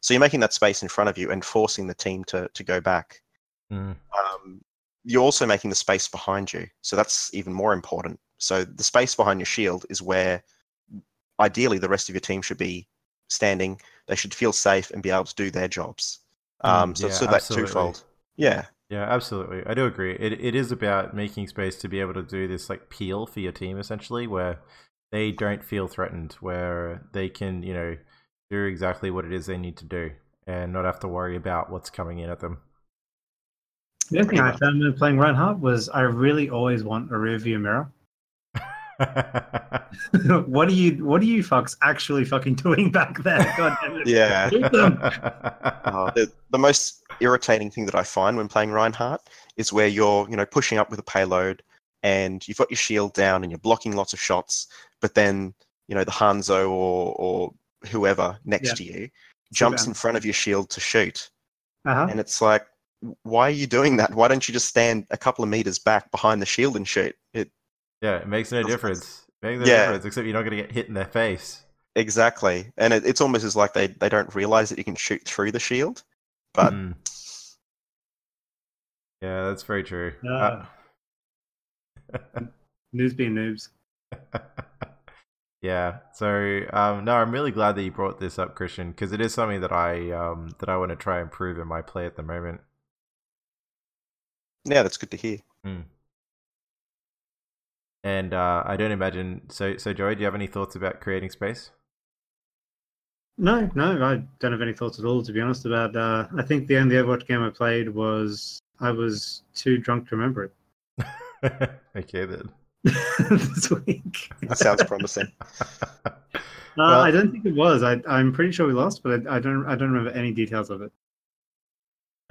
So you're making that space in front of you and forcing the team to go back. You're also making the space behind you, so that's even more important. So the space behind your shield is where ideally the rest of your team should be standing. They should feel safe and be able to do their jobs. So that's twofold. Yeah, absolutely. I do agree. It is about making space to be able to do this like peel for your team, essentially, where they don't feel threatened, where they can, you know, do exactly what it is they need to do and not have to worry about what's coming in at them. The other thing I found when playing Reinhardt was I really always want a rearview mirror. What are you fucks actually fucking doing back there? God damn it. Yeah. The most irritating thing that I find when playing Reinhardt is where you're, you know, pushing up with a payload and you've got your shield down and you're blocking lots of shots, but then, you know, the Hanzo or whoever next to you jumps in front of your shield to shoot. And it's like, why are you doing that? Why don't you just stand a couple of meters back behind the shield and shoot? It makes no difference. Except you're not going to get hit in their face. Exactly. And it's almost as like they don't realize that you can shoot through the shield. But yeah, that's very true. Noobs being noobs. Yeah. So no, I'm really glad that you brought this up, Christian, because it is something that I want to try and improve in my play at the moment. Yeah, that's good to hear. And I don't imagine... So, Joey, do you have any thoughts about creating space? No, I don't have any thoughts at all, to be honest, about... I think the only Overwatch game I played was... I was too drunk to remember it. Okay, then. This week. That sounds promising. Well, I don't think it was. I'm pretty sure we lost, but I don't remember any details of it.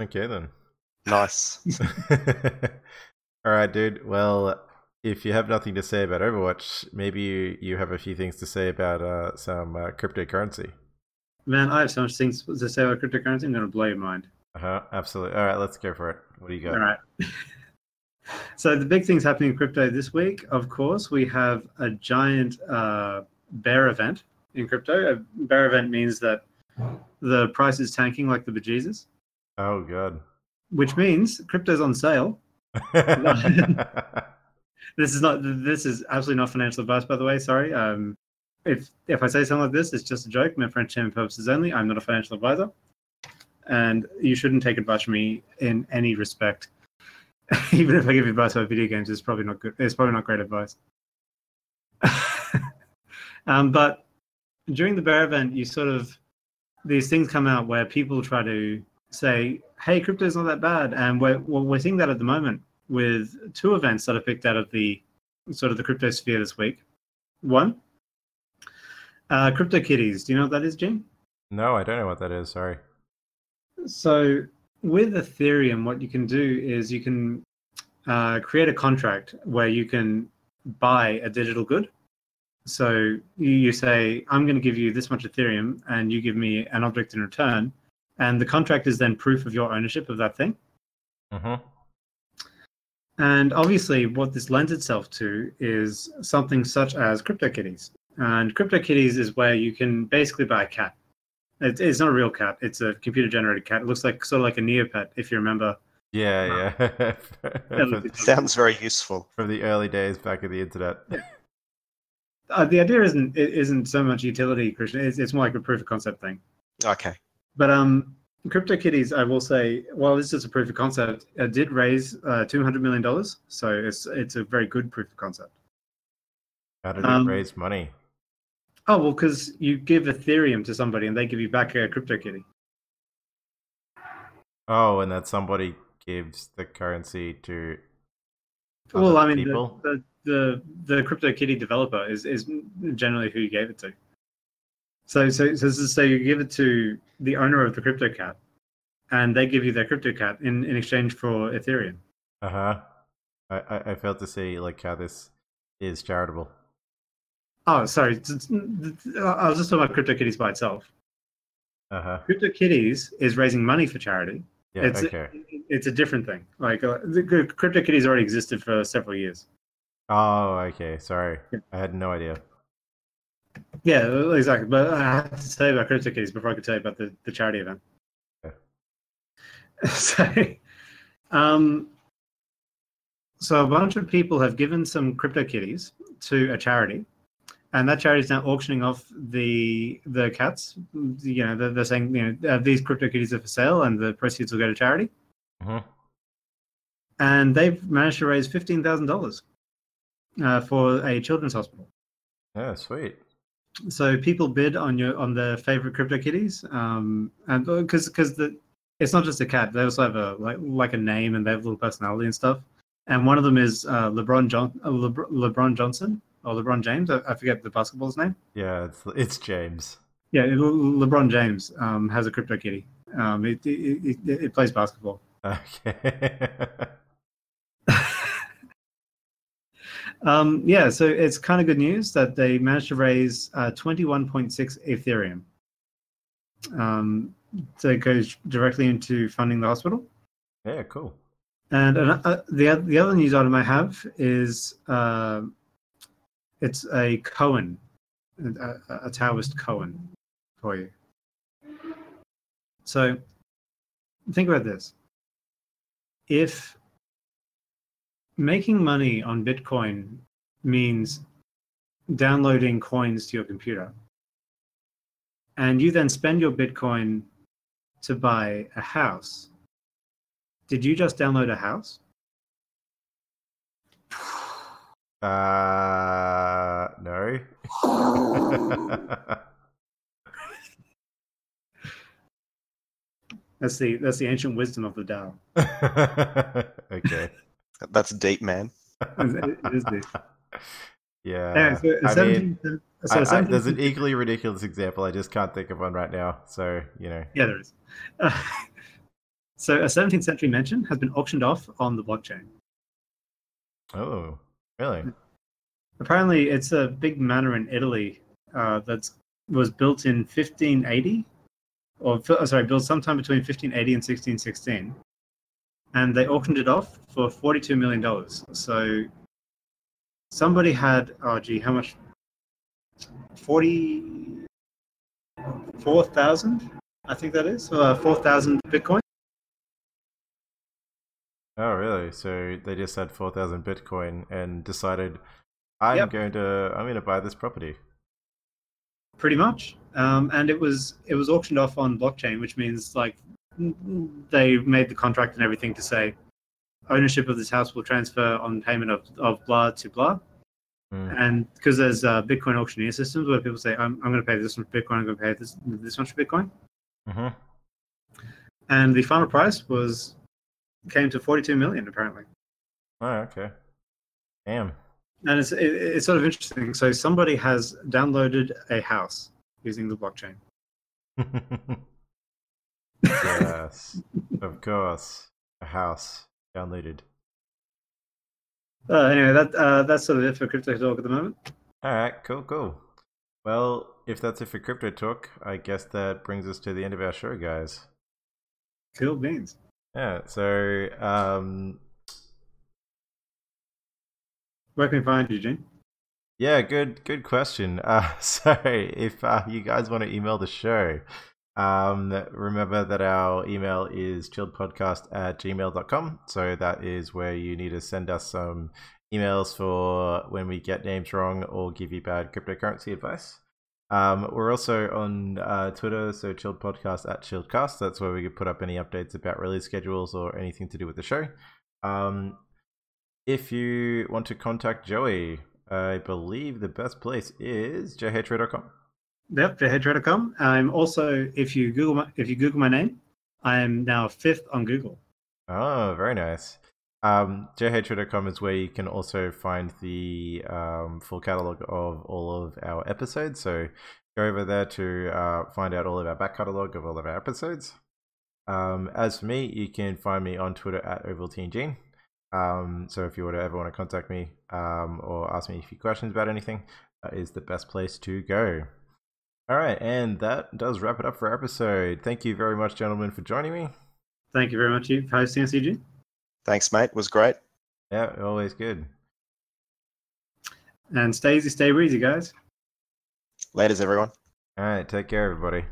Okay, then. Nice. All right, dude. Well, if you have nothing to say about Overwatch, maybe you have a few things to say about some cryptocurrency. Man, I have so much things to say about cryptocurrency. I'm going to blow your mind. Absolutely. All right, let's go for it. What do you got? All right. So the big things happening in crypto this week, of course, we have a giant bear event in crypto. A bear event means that the price is tanking like the bejesus. Oh, God. Which means crypto's on sale. This is absolutely not financial advice, by the way. Sorry. If I say something like this, it's just a joke. Meant for entertainment purposes only. I'm not a financial advisor, and you shouldn't take advice from me in any respect. Even if I give you advice about video games, it's probably not good. It's probably not great advice. But during the bear event, you sort of these things come out where people try to say, "Hey, crypto's not that bad," and we're seeing that at the moment with two events that are picked out of the sort of the crypto sphere this week. One, CryptoKitties. Do you know what that is, Jim? No, I don't know what that is. Sorry. So with Ethereum, what you can do is you can create a contract where you can buy a digital good. So you say, I'm going to give you this much Ethereum, and you give me an object in return. And the contract is then proof of your ownership of that thing. Mm-hmm. And obviously, what this lends itself to is something such as CryptoKitties. And CryptoKitties is where you can basically buy a cat. It's not a real cat. It's a computer-generated cat. It looks like sort of like a Neopet, if you remember. Yeah, yeah. It sounds very useful. From the early days back of the internet. Yeah. The idea isn't so much utility, Christian. It's more like a proof of concept thing. Okay. But CryptoKitties, I will say, while this is a proof of concept, it did raise $200 million. So it's a very good proof of concept. How did it raise money? Oh, well, because you give Ethereum to somebody and they give you back a CryptoKitty. Oh, and that somebody gives the currency to other people? Well, I mean, the CryptoKitty developer is generally who you gave it to. So you give it to the owner of the CryptoCat, and they give you their CryptoCat in exchange for Ethereum. Uh-huh. I failed to see like how this is charitable. Oh, sorry. I was just talking about CryptoKitties by itself. Uh-huh. CryptoKitties is raising money for charity. Yeah, it's a different thing. Like the CryptoKitties already existed for several years. Oh, okay. Sorry. Yeah. I had no idea. Yeah, exactly. But I have to tell you about CryptoKitties before I could tell you about the charity event. Yeah. So a bunch of people have given some CryptoKitties to a charity, and that charity is now auctioning off the cats. You know, they're saying, you know, these CryptoKitties are for sale, and the proceeds will go to charity. Mm-hmm. And they've managed to raise $15,000 for a children's hospital. Yeah, sweet. So people bid on their favorite CryptoKitties, and because it's not just a cat; they also have a like a name, and they have a little personality and stuff. And one of them is LeBron Johnson or LeBron James. I forget the basketball's name. Yeah, it's James. Yeah, LeBron James has a CryptoKitty. It plays basketball. Okay. Yeah, so it's kind of good news that they managed to raise 21.6 Ethereum. So it goes directly into funding the hospital. Yeah, cool. And the other news item I have is it's a koan, a Taoist koan for you. So think about this. If making money on Bitcoin means downloading coins to your computer, and you then spend your Bitcoin to buy a house, did you just download a house? No. That's the ancient wisdom of the Tao. Okay. That's deep, man. It is deep. Yeah. I mean, there's an equally ridiculous example. I just can't think of one right now. So, you know. Yeah, there is. So a 17th century mansion has been auctioned off on the blockchain. Oh, really? Apparently, it's a big manor in Italy that was built in 1580. Built sometime between 1580 and 1616. And they auctioned it off for $42 million. So somebody had, how much? 44,000, I think that is. 4,000 Bitcoin. Oh, really? So they just had 4,000 Bitcoin and decided, I'm going to buy this property. Pretty much. And it was auctioned off on blockchain, which means like, they made the contract and everything to say ownership of this house will transfer on payment of blah to blah. Mm. And because there's Bitcoin auctioneer systems where people say, I'm going to pay this much Bitcoin, I'm going to pay this much Bitcoin. Mm-hmm. And the final price came to 42 million, apparently. Oh, okay. Damn. And it's sort of interesting. So somebody has downloaded a house using the blockchain. Yes, of course. A house downloaded. Anyway, that's sort of it for Crypto Talk at the moment. All right, cool. Well, if that's it for Crypto Talk, I guess that brings us to the end of our show, guys. Cool beans. Yeah, so... where can we find you, Gene? Yeah, good question. So if you guys want to email the show, remember that our email is chilledpodcast@gmail.com. So that is where you need to send us some emails for when we get names wrong or give you bad cryptocurrency advice. We're also on Twitter, so chilledpodcast @chilledcast. That's where we can put up any updates about release schedules or anything to do with the show. If you want to contact Joey, I believe the best place is jhedra.com. Yep, jhedra.com. I'm also, if you Google my name, I am now 5th on Google. Oh, very nice. Jhedra.com is where you can also find the full catalog of all of our episodes. So go over there to find out all of our back catalog of all of our episodes. As for me, you can find me on Twitter @OvaltineGene. So if you ever want to contact me or ask me a few questions about anything, that is the best place to go. All right, and that does wrap it up for our episode. Thank you very much, gentlemen, for joining me. Thank you very much, for hosting us, Eugene. Thanks, mate. It was great. Yeah, always good. And stay easy, stay breezy, guys. Laters, everyone. All right, take care, everybody.